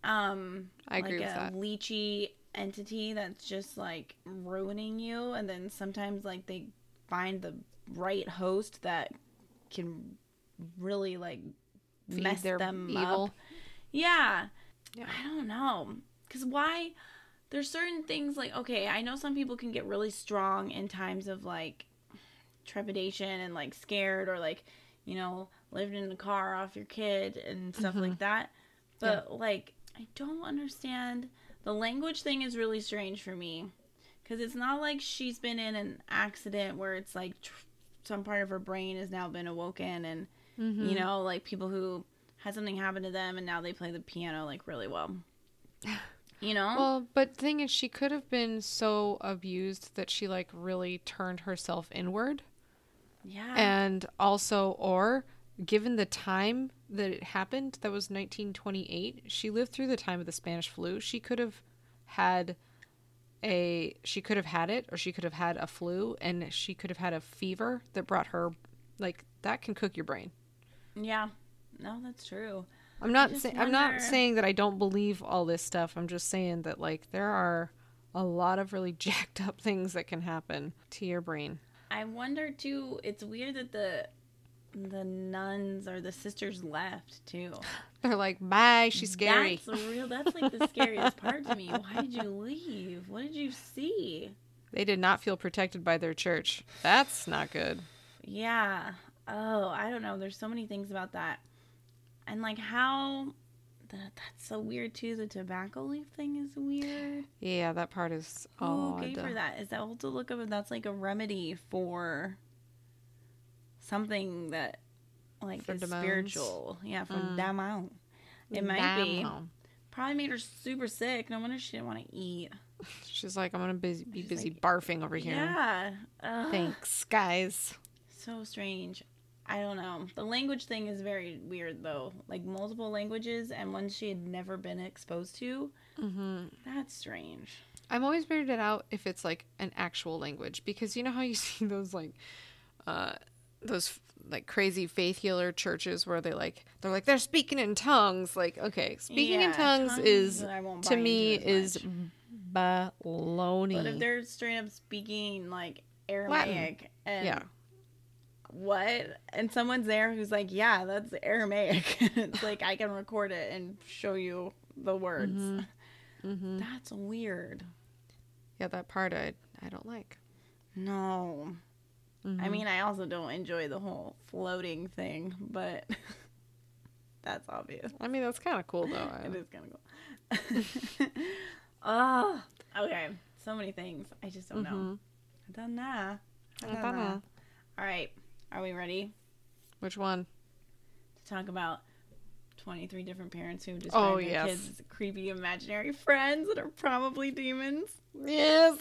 Um, I agree with that. Like a leechy entity that's just like ruining you, and then sometimes like they find the right host that can really like mess them up. Yeah. Yeah. I don't know. 'Cause why... There's certain things, like, okay, I know some people can get really strong in times of, like, trepidation and, like, scared or, like, you know, lived in the car off your kid and stuff mm-hmm. like that. But, yeah. like, I don't understand. The language thing is really strange for me, because it's not like she's been in an accident where it's, like, tr- some part of her brain has now been awoken and, mm-hmm. you know, like, people who had something happen to them and now they play the piano, like, really well. You know? Well, but the thing is, she could have been so abused that she, like, really turned herself inward. Yeah. And also, or, given the time that it happened, that was nineteen twenty-eight, she lived through the time of the Spanish flu. She could have had a, she could have had it, or she could have had a flu, and she could have had a fever that brought her, like, that can cook your brain. Yeah. No, that's true. I'm not saying I'm not saying that I don't believe all this stuff. I'm just saying that like there are a lot of really jacked up things that can happen to your brain. I wonder too. It's weird that the the nuns or the sisters left too. They're like, bye. She's scary. That's real. That's like the scariest part to me. Why did you leave? What did you see? They did not feel protected by their church. That's not good. Yeah. Oh, I don't know. There's so many things about that. And, like, how... That, that's so weird, too. The tobacco leaf thing is weird. Yeah, that part is all Who gave her that? Is that old to look up if that's, like, a remedy for something that, like, for is demons. Spiritual. Yeah, for mm. demon. It might demon. Be. Probably made her super sick. No wonder she didn't want to eat. She's like, I'm going to be, be busy like, barfing over here. Yeah. Ugh. Thanks, guys. So strange. I don't know. The language thing is very weird, though. Like, multiple languages and ones she had never been exposed to. Mm-hmm. That's strange. I'm always weirded it out if it's, like, an actual language. Because you know how you see those, like, uh, those, like, crazy faith healer churches where they, like, they're like, they're speaking in tongues. Like, okay, speaking yeah, in tongues, tongues is, to me, is much. Baloney. But if they're straight up speaking, like, Aramaic. And yeah. What? And someone's there who's like, yeah, that's Aramaic. It's like, I can record it and show you the words. Mm-hmm. Mm-hmm. That's weird. Yeah, that part I I don't like. No. Mm-hmm. I mean, I also don't enjoy the whole floating thing, but that's obvious. I mean, that's kind of cool, though. I... It is kind of cool. Oh, okay. So many things. I just don't mm-hmm. know. I don't know. I don't, I don't know. know. All right. Are we ready? Which one? To talk about twenty-three different parents who describe oh, their yes. kids as creepy imaginary friends that are probably demons. Yes.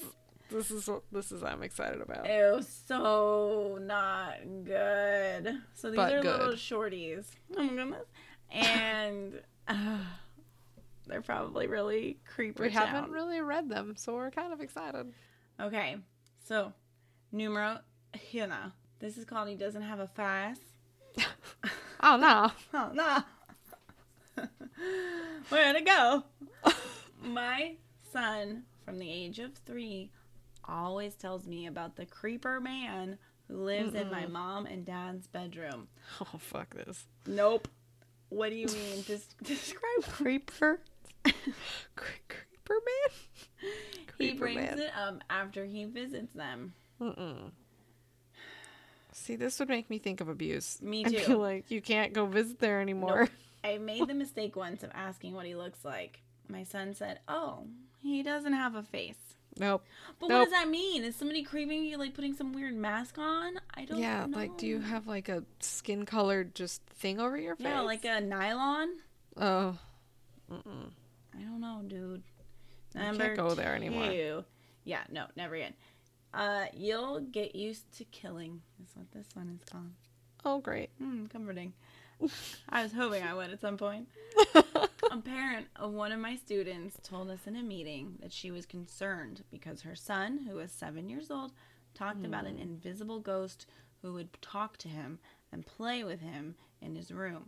This is what this is what I'm excited about. It was so not good. So these but are good. Little shorties. Oh my goodness. And uh, they're probably really creepy. We down. haven't really read them, so we're kind of excited. Okay. So, numero uno. This is called He Doesn't Have a Face. Oh, no. Oh, no. Where'd it go? My son, from the age of three, always tells me about the creeper man who lives Mm-mm. in my mom and dad's bedroom. Oh, fuck this. Nope. What do you mean? Des- describe creeper. Cre- creeper man? Creeper he brings man. it up after he visits them. Mm-mm. See, this would make me think of abuse. Me too. I feel like you can't go visit there anymore. Nope. I made the mistake once of asking what he looks like. My son said, oh, he doesn't have a face. Nope. But nope. What does that mean? Is somebody creeping you, like, putting some weird mask on? I don't yeah, know. Yeah, like, do you have, like, a skin-colored just thing over your face? Yeah, like a nylon? Oh. Mm-mm. I don't know, dude. Number I can't go two. there anymore. Yeah, no, never again. Uh, you'll get used to killing is what this one is called. Oh, great. Mm, comforting. I was hoping I would at some point. A parent of one of my students told us in a meeting that she was concerned because her son, who was seven years old, talked mm. about an invisible ghost who would talk to him and play with him in his room.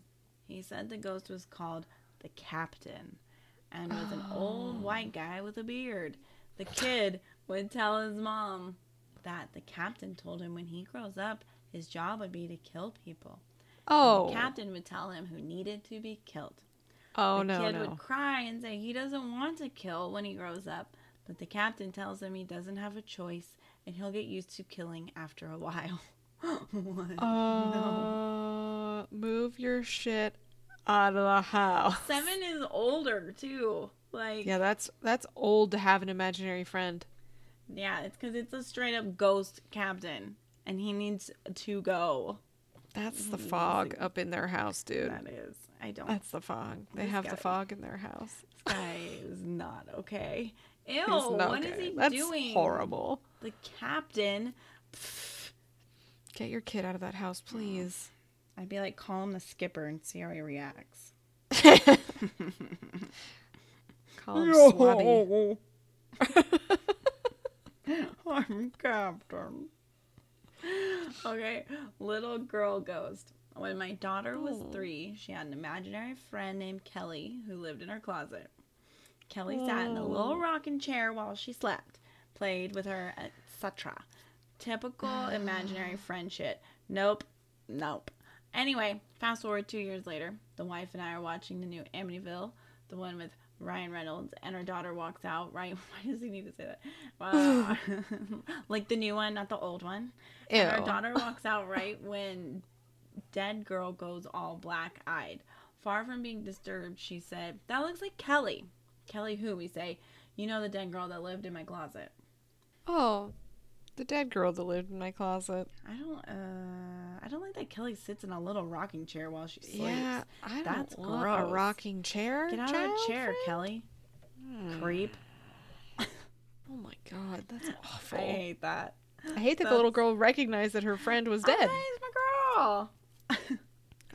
He said the ghost was called the Captain and was oh. an old white guy with a beard. The kid would tell his mom that the Captain told him when he grows up, his job would be to kill people. Oh. And the Captain would tell him who needed to be killed. Oh, the no, no. The kid would cry and say he doesn't want to kill when he grows up, but the Captain tells him he doesn't have a choice and he'll get used to killing after a while. What? Oh, uh, no. Move your shit out of the house. Seven is older, too. Like Yeah, that's that's old to have an imaginary friend. Yeah, it's because it's a straight-up ghost captain, and he needs to go. That's the fog up in their house, dude. That is. I don't. That's the fog. They have guy, the fog in their house. This guy is not okay. Ew, not what okay. is he That's doing? That's horrible. The captain. Pfft. Get your kid out of that house, please. I'd be like, call him the skipper and see how he reacts. Call him Swabby. I'm captain. Okay, little girl ghost. When my daughter was three, she had an imaginary friend named Kelly who lived in her closet. Kelly oh. sat in a little rocking chair while she slept, played with her, et cetera. Typical imaginary friend shit. Nope. Nope. Anyway, fast forward two years later, the wife and I are watching the new Amityville, the one with Ryan Reynolds, and her daughter walks out. Right? Why does he need to say that? Wow. Like the new one, not the old one. Ew. And her daughter walks out right when dead girl goes all black-eyed. Far from being disturbed, she said, that looks like Kelly. Kelly who, we say. You know, the dead girl that lived in my closet. Oh, the dead girl that lived in my closet. I don't, uh, I don't like that Kelly sits in a little rocking chair while she sleeps. Yeah, I That's don't gross. want a rocking chair. Get out of that chair, friend? Kelly. Hmm. Creep. Oh my god, that's awful. I hate that. I hate that that's... the little girl recognized that her friend was dead. I, it's my girl.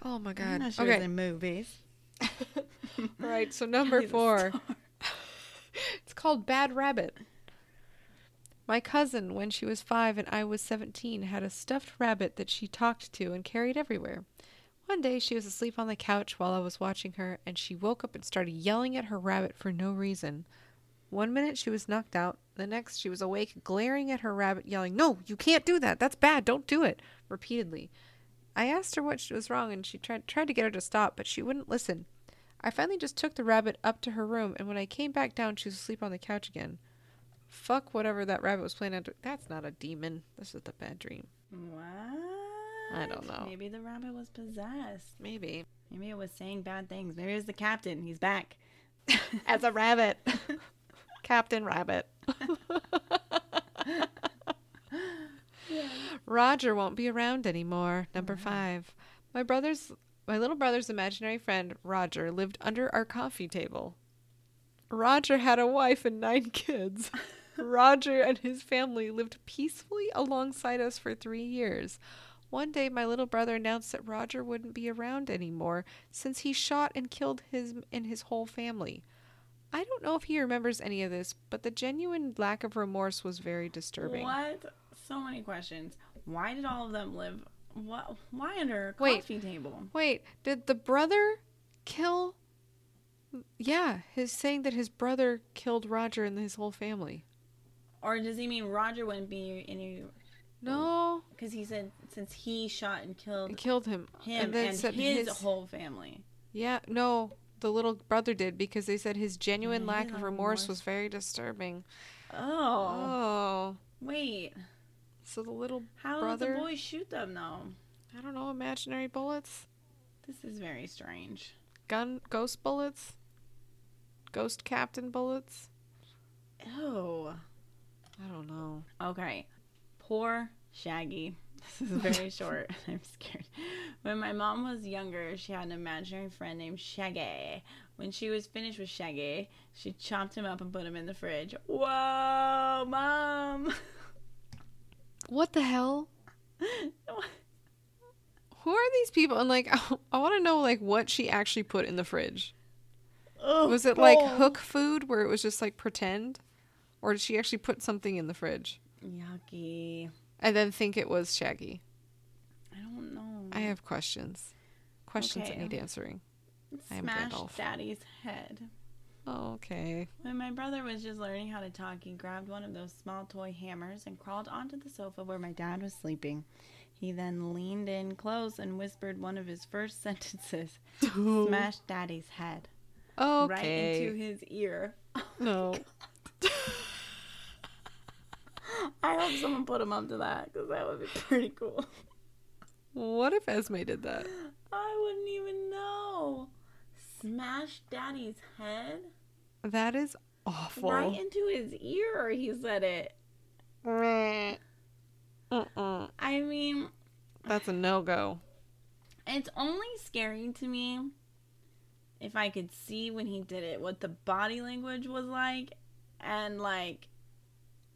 Oh my god. I know she okay. was in movies. Right, so number four. It's called Bad Rabbit. My cousin, when she was five and I was seventeen, had a stuffed rabbit that she talked to and carried everywhere. One day she was asleep on the couch while I was watching her, and she woke up and started yelling at her rabbit for no reason. One minute she was knocked out, the next she was awake, glaring at her rabbit, yelling, "No, you can't do that. That's bad. Don't do it," repeatedly. I asked her what was wrong, and she tried, tried to get her to stop, but she wouldn't listen. I finally just took the rabbit up to her room, and when I came back down, she was asleep on the couch again. Fuck whatever that rabbit was playing at. That's not a demon. This is the bad dream. What? I don't know. Maybe the rabbit was possessed. Maybe. Maybe it was saying bad things. Maybe it was the captain. He's back. As a rabbit. Captain Rabbit. Yeah. Roger won't be around anymore. Number mm-hmm. five. My brother's, my little brother's imaginary friend, Roger, lived under our coffee table. Roger had a wife and nine kids. Roger and his family lived peacefully alongside us for three years. One day, my little brother announced that Roger wouldn't be around anymore since he shot and killed his and his whole family. I don't know if he remembers any of this, but the genuine lack of remorse was very disturbing. What? So many questions. Why did all of them live? What? Why under a coffee wait, table? Wait, did the brother kill? Yeah, he's saying that his brother killed Roger and his whole family. Or does he mean Roger wouldn't be any? No, because he said since he shot and killed and killed him, him and, then and said his, his whole family. Yeah, no, the little brother did because they said his genuine yeah, lack of remorse, remorse was very disturbing. Oh, oh, wait. So the little how brother, did the boy shoot them though? I don't know, imaginary bullets. This is very strange. Gun ghost bullets, ghost captain bullets. Oh, I don't know. Okay. Poor Shaggy. This is very short. I'm scared. When my mom was younger, she had an imaginary friend named Shaggy. When she was finished with Shaggy, she chopped him up and put him in the fridge. Whoa, Mom! What the hell? Who are these people? And, like, I, I want to know, like, what she actually put in the fridge. Oh, was it, like, oh. hook food where it was just, like, pretend? Or did she actually put something in the fridge? Yucky. And then think it was Shaggy. I don't know. I have questions. Questions okay. that need answering. Smash Daddy's head. Oh, okay. When my brother was just learning how to talk, he grabbed one of those small toy hammers and crawled onto the sofa where my dad was sleeping. He then leaned in close and whispered one of his first sentences. Smash Daddy's head. Okay. Right into his ear. Oh, no. I hope someone put him up to that, because that would be pretty cool. What if Esme did that? I wouldn't even know. Smash Daddy's head? That is awful. Right into his ear, he said it. Uh-uh. I mean... That's a no-go. It's only scary to me if I could see when he did it, what the body language was like, and, like...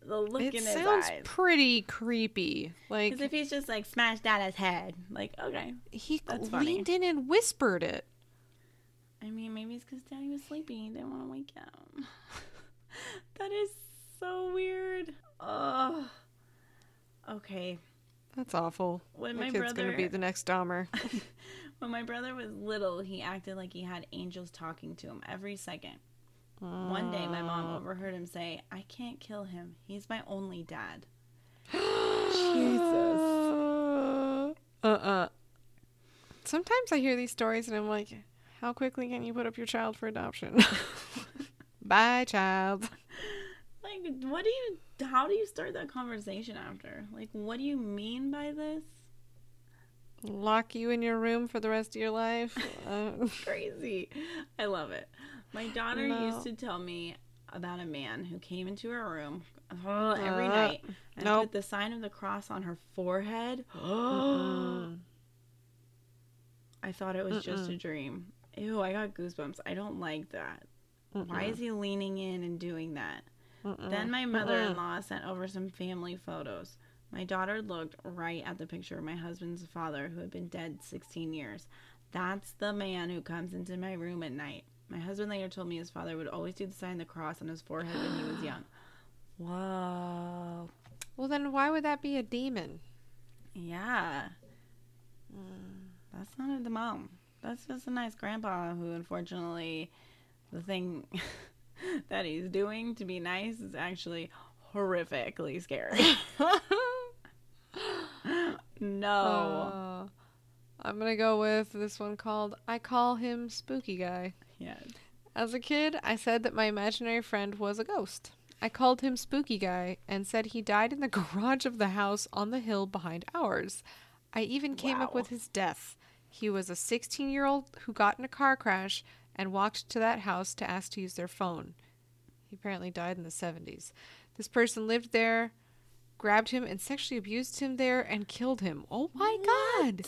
The look it in his eyes. It sounds pretty creepy. Like, because if he's just like smashed Dada's head, like okay, he that's leaned funny. in and whispered it. I mean, maybe it's because Daddy was sleeping; he didn't want to wake him. That is so weird. Oh, okay. That's awful. When my, my kid's brother... gonna be the next Dahmer. When my brother was little, he acted like he had angels talking to him every second. One day, my mom overheard him say, I can't kill him. He's my only dad. Jesus. Uh-uh. Sometimes I hear these stories and I'm like, how quickly can you put up your child for adoption? Bye, child. Like, what do you, how do you start that conversation after? Like, what do you mean by this? Lock you in your room for the rest of your life? Uh. Crazy. I love it. My daughter no. used to tell me about a man who came into her room every uh, night and nope. put the sign of the cross on her forehead. uh-uh. I thought it was uh-uh. just a dream. Ew, I got goosebumps. I don't like that. Uh-uh. Why is he leaning in and doing that? Uh-uh. Then my mother-in-law uh-uh. sent over some family photos. My daughter looked right at the picture of my husband's father, who had been dead sixteen years. That's the man who comes into my room at night. My husband later told me his father would always do the sign of the cross on his forehead when he was young. Whoa. Well, then why would that be a demon? Yeah. Mm. That's not the mom. That's just a nice grandpa who, unfortunately, the thing that he's doing to be nice is actually horrifically scary. No. Uh, I'm going to go with this one called I Call Him Spooky Guy. Yeah. As a kid, I said that my imaginary friend was a ghost. I called him Spooky Guy and said he died in the garage of the house on the hill behind ours. I even came wow. up with his death. He was a sixteen-year-old who got in a car crash and walked to that house to ask to use their phone. He apparently died in the seventies. This person lived there, grabbed him, and sexually abused him there and killed him. Oh my what? God!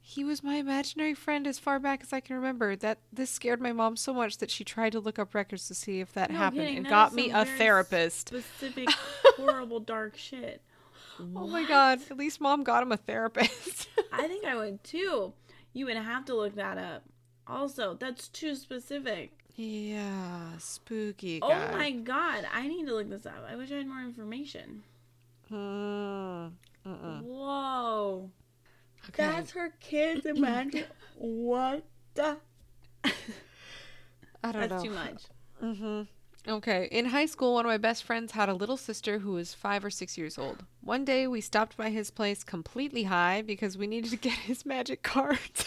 He was my imaginary friend as far back as I can remember. That this scared my mom so much that she tried to look up records to see if that no, happened kidding. and that got me a therapist. Specific, horrible, dark shit. What? Oh my God! At least Mom got him a therapist. I think I would too. You would have to look that up. Also, that's too specific. Yeah, Spooky Guy. Oh my God! I need to look this up. I wish I had more information. Uh, uh-uh. Whoa! Okay. That's her kids. Imagine what the. I don't that's know. That's too much. Mm-hmm. Okay. In high school, one of my best friends had a little sister who was five or six years old. One day, we stopped by his place completely high because we needed to get his magic cards.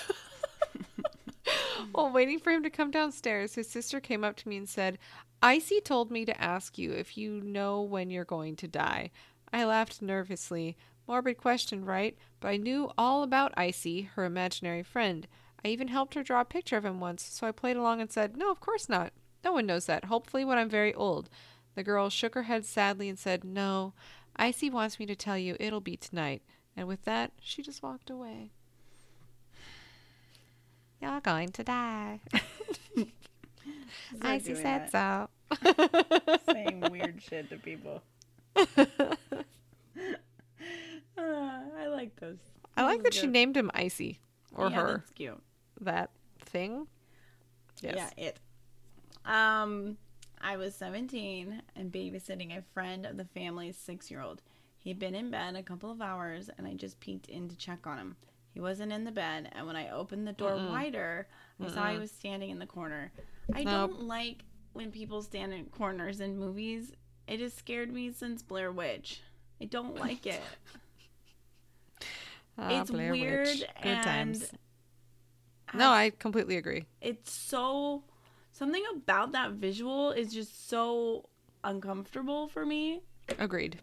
While waiting for him to come downstairs, his sister came up to me and said, "Icy told me to ask you if you know when you're going to die." I laughed nervously. Morbid question, right? But I knew all about Icy, her imaginary friend. I even helped her draw a picture of him once, so I played along and said, "No, of course not. No one knows that. Hopefully when I'm very old." The girl shook her head sadly and said, "No, Icy wants me to tell you it'll be tonight." And with that, she just walked away. You're going to die. Icy said that. so. Saying weird shit to people. uh, I like those. I like those that good. She named him Icy. Or yeah, her. That's cute. That thing? Yes. Yeah, it. Um, I was seventeen and babysitting a friend of the family's six-year-old. He'd been in bed a couple of hours, and I just peeked in to check on him. He wasn't in the bed, and when I opened the door Mm-mm. wider, I Mm-mm. saw he was standing in the corner. I nope. don't like when people stand in corners in movies. It has scared me since Blair Witch. I don't like it. uh, it's Blair weird Witch. And good times. No, I completely agree. It's so... Something about that visual is just so uncomfortable for me. Agreed.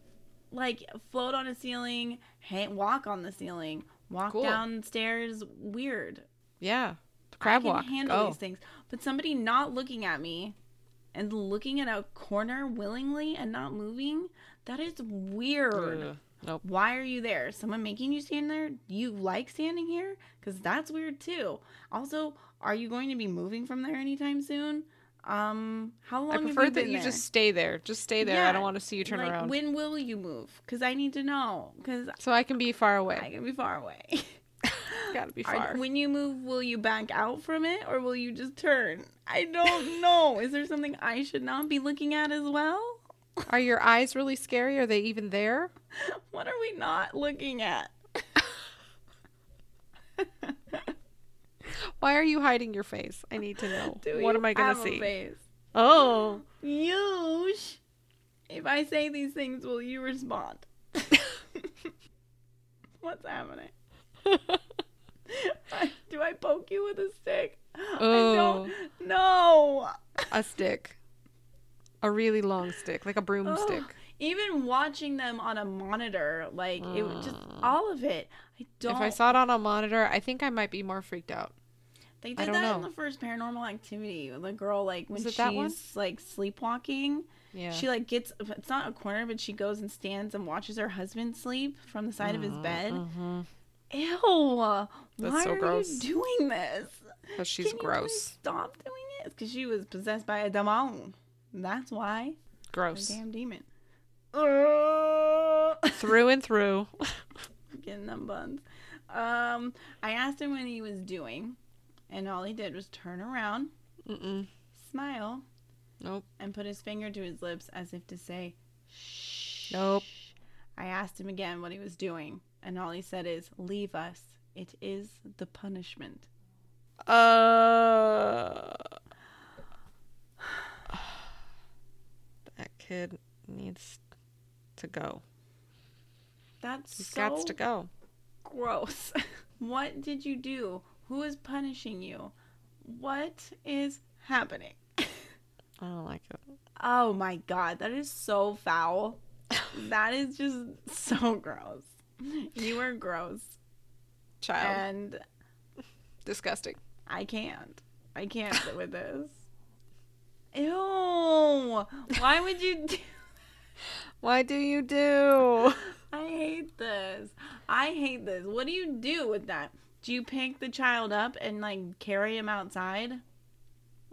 Like, float on a ceiling, hang, walk on the ceiling, walk cool. downstairs, weird. Yeah. Crab walk. I can handle Go. these things. But somebody not looking at me and looking at a corner willingly and not moving, that is weird. Uh, nope. Why are you there? Someone making you stand there? You like standing here? Because that's weird, too. Also... Are you going to be moving from there anytime soon? Um, how long have you been there? I prefer that you just stay there. Just stay there. Yeah, I don't want to see you turn like, around. When will you move? Because I need to know. Cause so I can be far away. I can be far away. Gotta be far. Are, when you move, will you back out from it or will you just turn? I don't know. Is there something I should not be looking at as well? Are your eyes really scary? Are they even there? What are we not looking at? Why are you hiding your face? I need to know. Do what am I going to see? Face? Oh. Yush. If I say these things, will you respond? What's happening? Do I poke you with a stick? Oh. I don't know. A stick. A really long stick. Like a broomstick. Oh. Even watching them on a monitor, like, mm. it was just all of it. I don't. If I saw it on a monitor, I think I might be more freaked out. They did I don't that know. in the first Paranormal Activity. The girl, like, when she's, like, sleepwalking, yeah. she, like, gets, it's not a corner, but she goes and stands and watches her husband sleep from the side mm-hmm. of his bed. Mm-hmm. Ew. Why That's so are gross. you doing this? Because she's Can gross. You really stop doing it? Because she was possessed by a demon. That's why. Gross. A damn demon. Uh, through and through. Getting them buns. Um, I asked him what he was doing, and all he did was turn around, Mm-mm. smile, nope, and put his finger to his lips as if to say, "Shh." Nope. I asked him again what he was doing, and all he said is, "Leave us. It is the punishment." Uh. That kid needs to go. That's He's so gots to go. Gross. What did you do? Who is punishing you? What is happening? I don't like it. Oh my God, that is so foul. That is just so gross. You are gross, child. And disgusting. I can't. I can't sit with this. Ew. Why would you do? Why do you do? I hate this. I hate this. What do you do with that? Do you pick the child up and, like, carry him outside?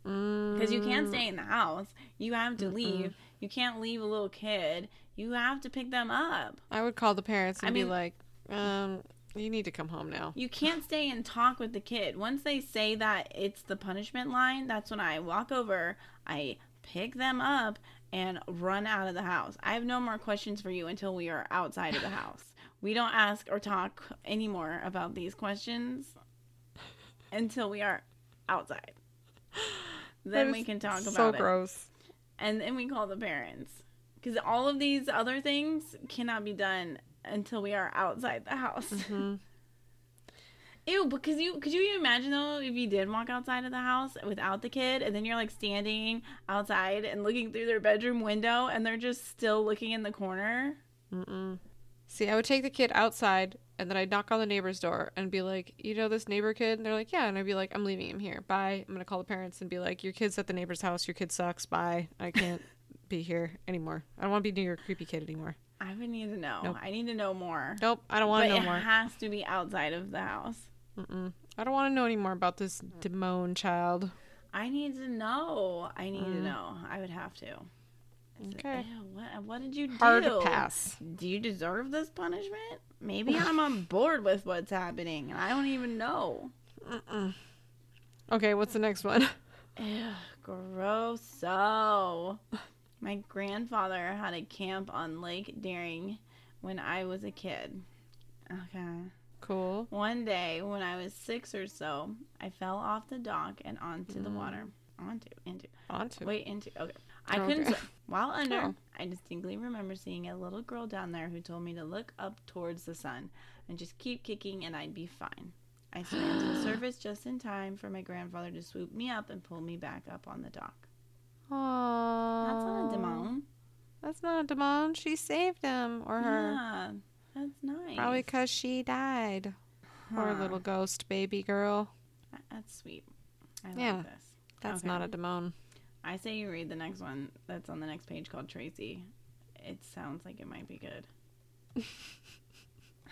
Because you can't stay in the house. You have to Mm-mm. leave. You can't leave a little kid. You have to pick them up. I would call the parents and I be mean, like, um, you need to come home now. You can't stay and talk with the kid. Once they say that it's the punishment line, that's when I walk over, I pick them up, and run out of the house. I have no more questions for you until we are outside of the house. We don't ask or talk anymore about these questions until we are outside. Then we can talk about it. So gross. And then we call the parents. Because all of these other things cannot be done until we are outside the house. Mm-hmm. Ew, because you could you even imagine though if you did walk outside of the house without the kid, and then you're like standing outside and looking through their bedroom window, and they're just still looking in the corner. Mm-mm. See, I would take the kid outside, and then I'd knock on the neighbor's door and be like, "You know this neighbor kid?" And they're like, "Yeah." And I'd be like, "I'm leaving him here. Bye." I'm gonna call the parents and be like, "Your kid's at the neighbor's house. Your kid sucks. Bye. I can't be here anymore. I don't want to be near your creepy kid anymore." I would need to know. Nope. I need to know more. Nope. I don't want to know more. But it has to be outside of the house. Mm-mm. I don't want to know any more about this demon child. I need to know. I need mm. to know. I would have to. Okay. What, what did you do? Hard to pass. Do you deserve this punishment? Maybe I'm on board with what's happening, and I don't even know. Mm-mm. Okay, what's the next one? Ew, grosso. My grandfather had a camp on Lake Deering when I was a kid. Okay. Cool. One day, when I was six or so, I fell off the dock and onto mm. the water. Onto, into. Onto. Wait, into. Okay. I okay. couldn't. While under, oh. I distinctly remember seeing a little girl down there who told me to look up towards the sun and just keep kicking and I'd be fine. I swam to the surface just in time for my grandfather to swoop me up and pull me back up on the dock. Aww. That's not a demon. That's not a demon. She saved him or her. Yeah. That's nice. Probably because she died. Huh. Poor little ghost baby girl. That's sweet. I like yeah, this. That's okay. Not a demon. I say you read the next one that's on the next page called Tracy. It sounds like it might be good.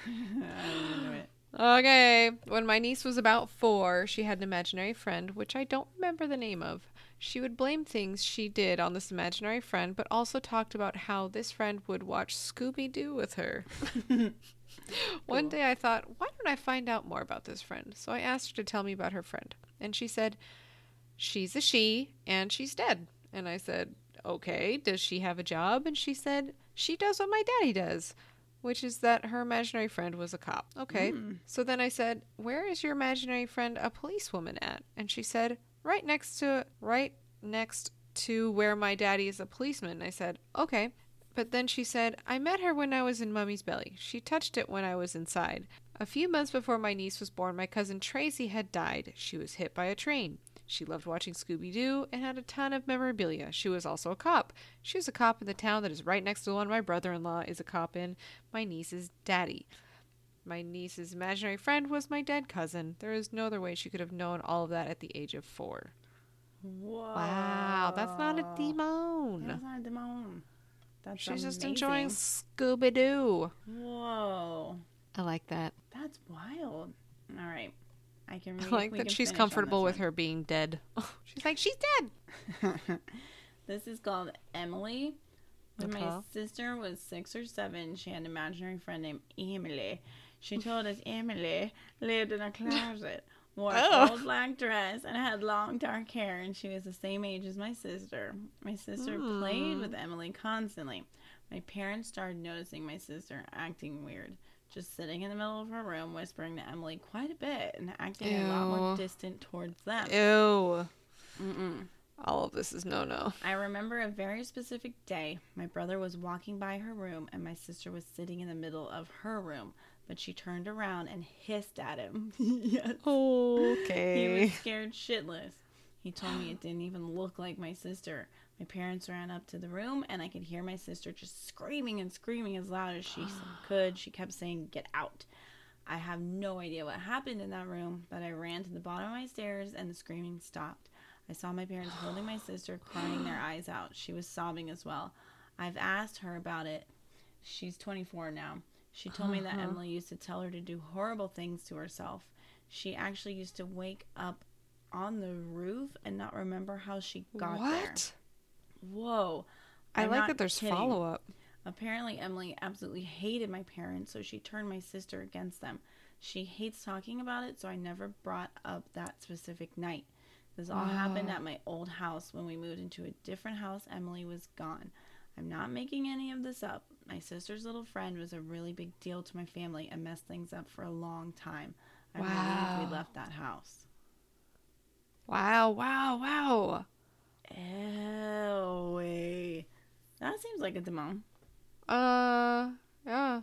I'm into it. Okay. When my niece was about four, she had an imaginary friend, which I don't remember the name of. She would blame things she did on this imaginary friend, but also talked about how this friend would watch Scooby-Doo with her. Cool. One day I thought, why don't I find out more about this friend? So I asked her to tell me about her friend. And she said, she's a she, and she's dead. And I said, okay, does she have a job? And she said, she does what my daddy does, which is that her imaginary friend was a cop. Okay. Mm. So then I said, where is your imaginary friend a policewoman at? And she said, right next to right next to where my daddy is a policeman. And I said, okay. But then she said, I met her when I was in Mummy's belly. She touched it when I was inside. A few months before my niece was born, my cousin Tracy had died. She was hit by a train. She loved watching Scooby-Doo and had a ton of memorabilia. She was also a cop. She was a cop in the town that is right next to the one my brother-in-law is a cop in. My niece's daddy. My niece's imaginary friend was my dead cousin. There is no other way she could have known all of that at the age of four. Whoa. Wow, that's not a demon. That's not a demon. That's She's amazing. Just enjoying Scooby-Doo. Whoa. I like that. That's wild. All right. I can read. I like that she's comfortable with one. Her being dead. She's like, she's dead. This is called Emily. When my sister was six or seven, she had an imaginary friend named Emily. She told us Emily lived in a closet, wore oh. an old black dress, and had long dark hair, and she was the same age as my sister. My sister mm. played with Emily constantly. My parents started noticing my sister acting weird, just sitting in the middle of her room, whispering to Emily quite a bit, and acting Ew. A lot more distant towards them. Ew. Mm-mm. All of this is no-no. I remember a very specific day. My brother was walking by her room, and my sister was sitting in the middle of her room. But she turned around and hissed at him. Yes. Okay. He was scared shitless. He told me it didn't even look like my sister. My parents ran up to the room, and I could hear my sister just screaming and screaming as loud as she could. She kept saying, "Get out." I have no idea what happened in that room, but I ran to the bottom of my stairs, and the screaming stopped. I saw my parents holding my sister, crying their eyes out. She was sobbing as well. I've asked her about it. She's twenty-four now. She told me that Emily used to tell her to do horrible things to herself. She actually used to wake up on the roof and not remember how she got what? there. Whoa. I'm I like that there's kidding. follow-up. Apparently, Emily absolutely hated my parents, so she turned my sister against them. She hates talking about it, so I never brought up that specific night. This all wow. happened at my old house. When we moved into a different house, Emily was gone. I'm not making any of this up. My sister's little friend was a really big deal to my family and messed things up for a long time. I'm wow. relieved we left that house. Wow, wow, wow. Ew. That seems like a demon. Uh, yeah.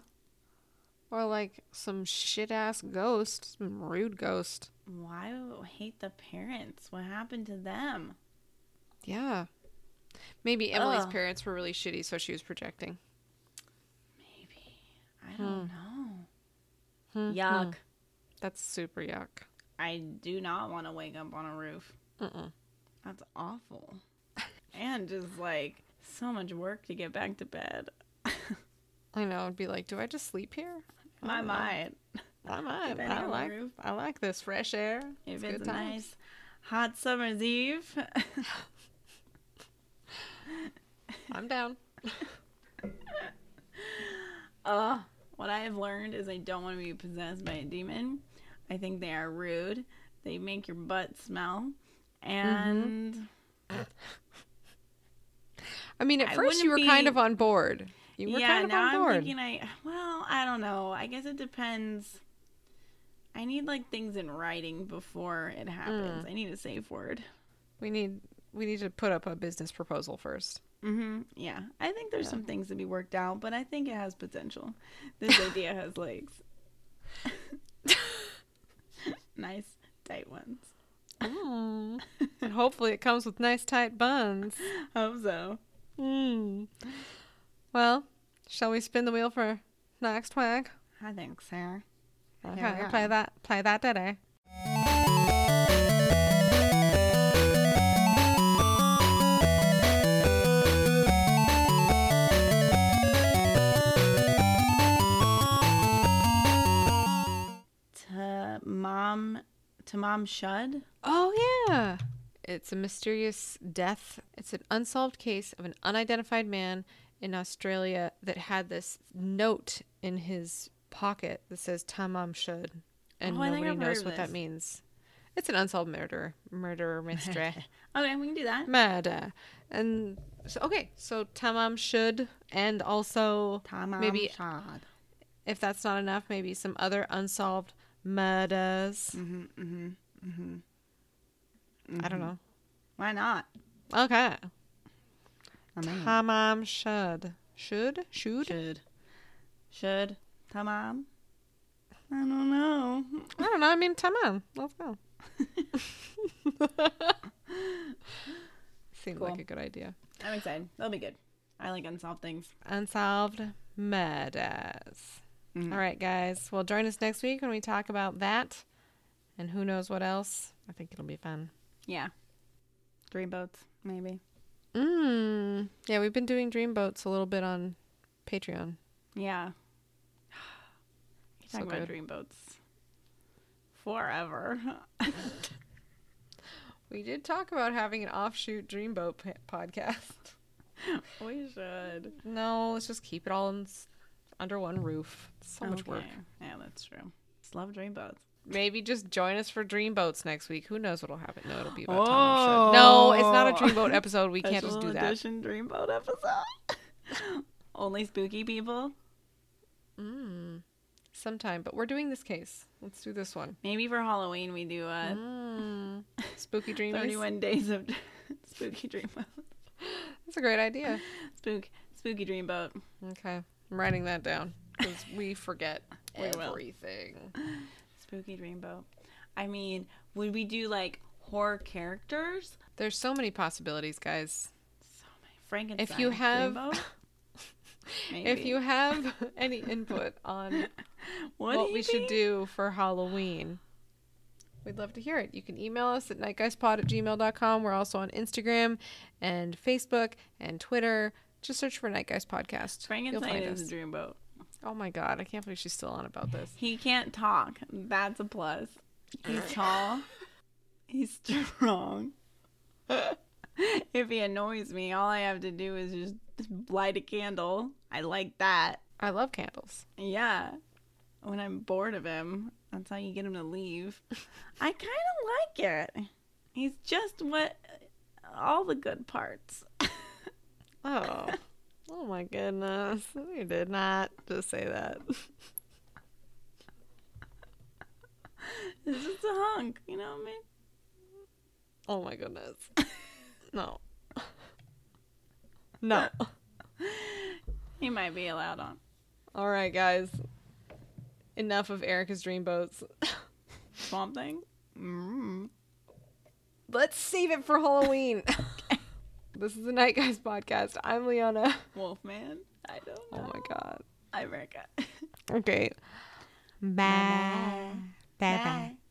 Or like some shit-ass ghost. Some rude ghost. Why hate the parents? What happened to them? Yeah. Maybe Emily's Ugh. parents were really shitty, so she was projecting. Maybe. I don't hmm. know. Hmm. Yuck. Hmm. That's super yuck. I do not want to wake up on a roof. Mm-mm. That's awful. And just like... so much work to get back to bed. I know. I'd be like, do I just sleep here? I might. I might. I like, I like this fresh air. If it's, it's a nice hot summer's eve. I'm down. uh, what I have learned is I don't want to be possessed by a demon. I think they are rude. They make your butt smell. And... Mm-hmm. I mean, at first you were be... kind of on board. You were yeah, kind of now on board. I'm thinking I, well, I don't know. I guess it depends. I need like things in writing before it happens. Mm. I need a safe word. We need we need to put up a business proposal first. Mm-hmm. Yeah. I think there's yeah. some things to be worked out, but I think it has potential. This idea has legs. Nice, tight ones. Mm. And hopefully it comes with nice tight buns. Hope so. Mm. Well, shall we spin the wheel for next week? I think so. Okay, yeah. play that, play that today. Tamam, Tamam Shud. Oh yeah. It's a mysterious death. It's an unsolved case of an unidentified man in Australia that had this note in his pocket that says Tamam Shud, and oh, nobody knows what this. that means. It's an unsolved murder, murder mystery. Okay, we can do that. Murder, and so okay, so Tamam Shud, and also Tamam maybe Shud. If that's not enough, maybe some other unsolved murders. Mm-hmm. Mm-hmm. Mm-hmm. Mm-hmm. I don't know. Why not? Okay. Tamam Shud. Should? Should? Should. Should. Tamam? I don't know. I don't know. I mean, tamam. Let's go. Seems cool. like a good idea. I'm excited. That'll be good. I like unsolved things. Unsolved murders. Mm-hmm. All right, guys. Well, join us next week when we talk about that and who knows what else. I think it'll be fun. Yeah. Dream boats, maybe. Mm. Yeah, we've been doing dream boats a little bit on Patreon. Yeah. We talk so about good. dream boats forever. We did talk about having an offshoot dream boat p- podcast. We should. No, let's just keep it all in, under one roof. It's so okay. much work. Yeah, that's true. Just love dream boats. Maybe just join us for dream boats next week. Who knows what'll happen? No, it'll be about Tamam Shud. No, it's not a dream boat episode. We can't just do that. Special edition dream boat episode. Only spooky people. Mm. Sometime, but we're doing this case. Let's do this one. Maybe for Halloween we do a mm. spooky dream. Thirty-one days of spooky dream boat. That's a great idea. Spook, spooky dream boat. Okay, I'm writing that down because we forget we everything. Will. Spooky dreamboat. I mean, would we do like horror characters? There's so many possibilities, guys. So Frankenstein. If you have, maybe. If you have any input on what, what we think? should do for Halloween, we'd love to hear it. You can email us at nightguyspod at gmail dot com. We're also on Instagram and Facebook and Twitter. Just search for Night Guys Podcast. Frankenstein is us. a dreamboat. Oh my God, I can't believe she's still on about this. He can't talk. That's a plus. He's tall. He's strong. If he annoys me, all I have to do is just light a candle. I like that. I love candles. Yeah. When I'm bored of him, that's how you get him to leave. I kind of like it. He's just what all the good parts. Oh. Oh my goodness. You did not just say that. It's just a hunk, you know what I mean? Oh my goodness. No. No. He might be allowed on. All right, guys. Enough of Erica's dreamboats. Swamp Thing? Mm. Let's save it for Halloween. Okay. This is the Night Guys Podcast. I'm Leona. Wolfman? I don't know. Oh my God. I'm Erica. Okay. Bye. Bye-bye. Bye-bye. Bye.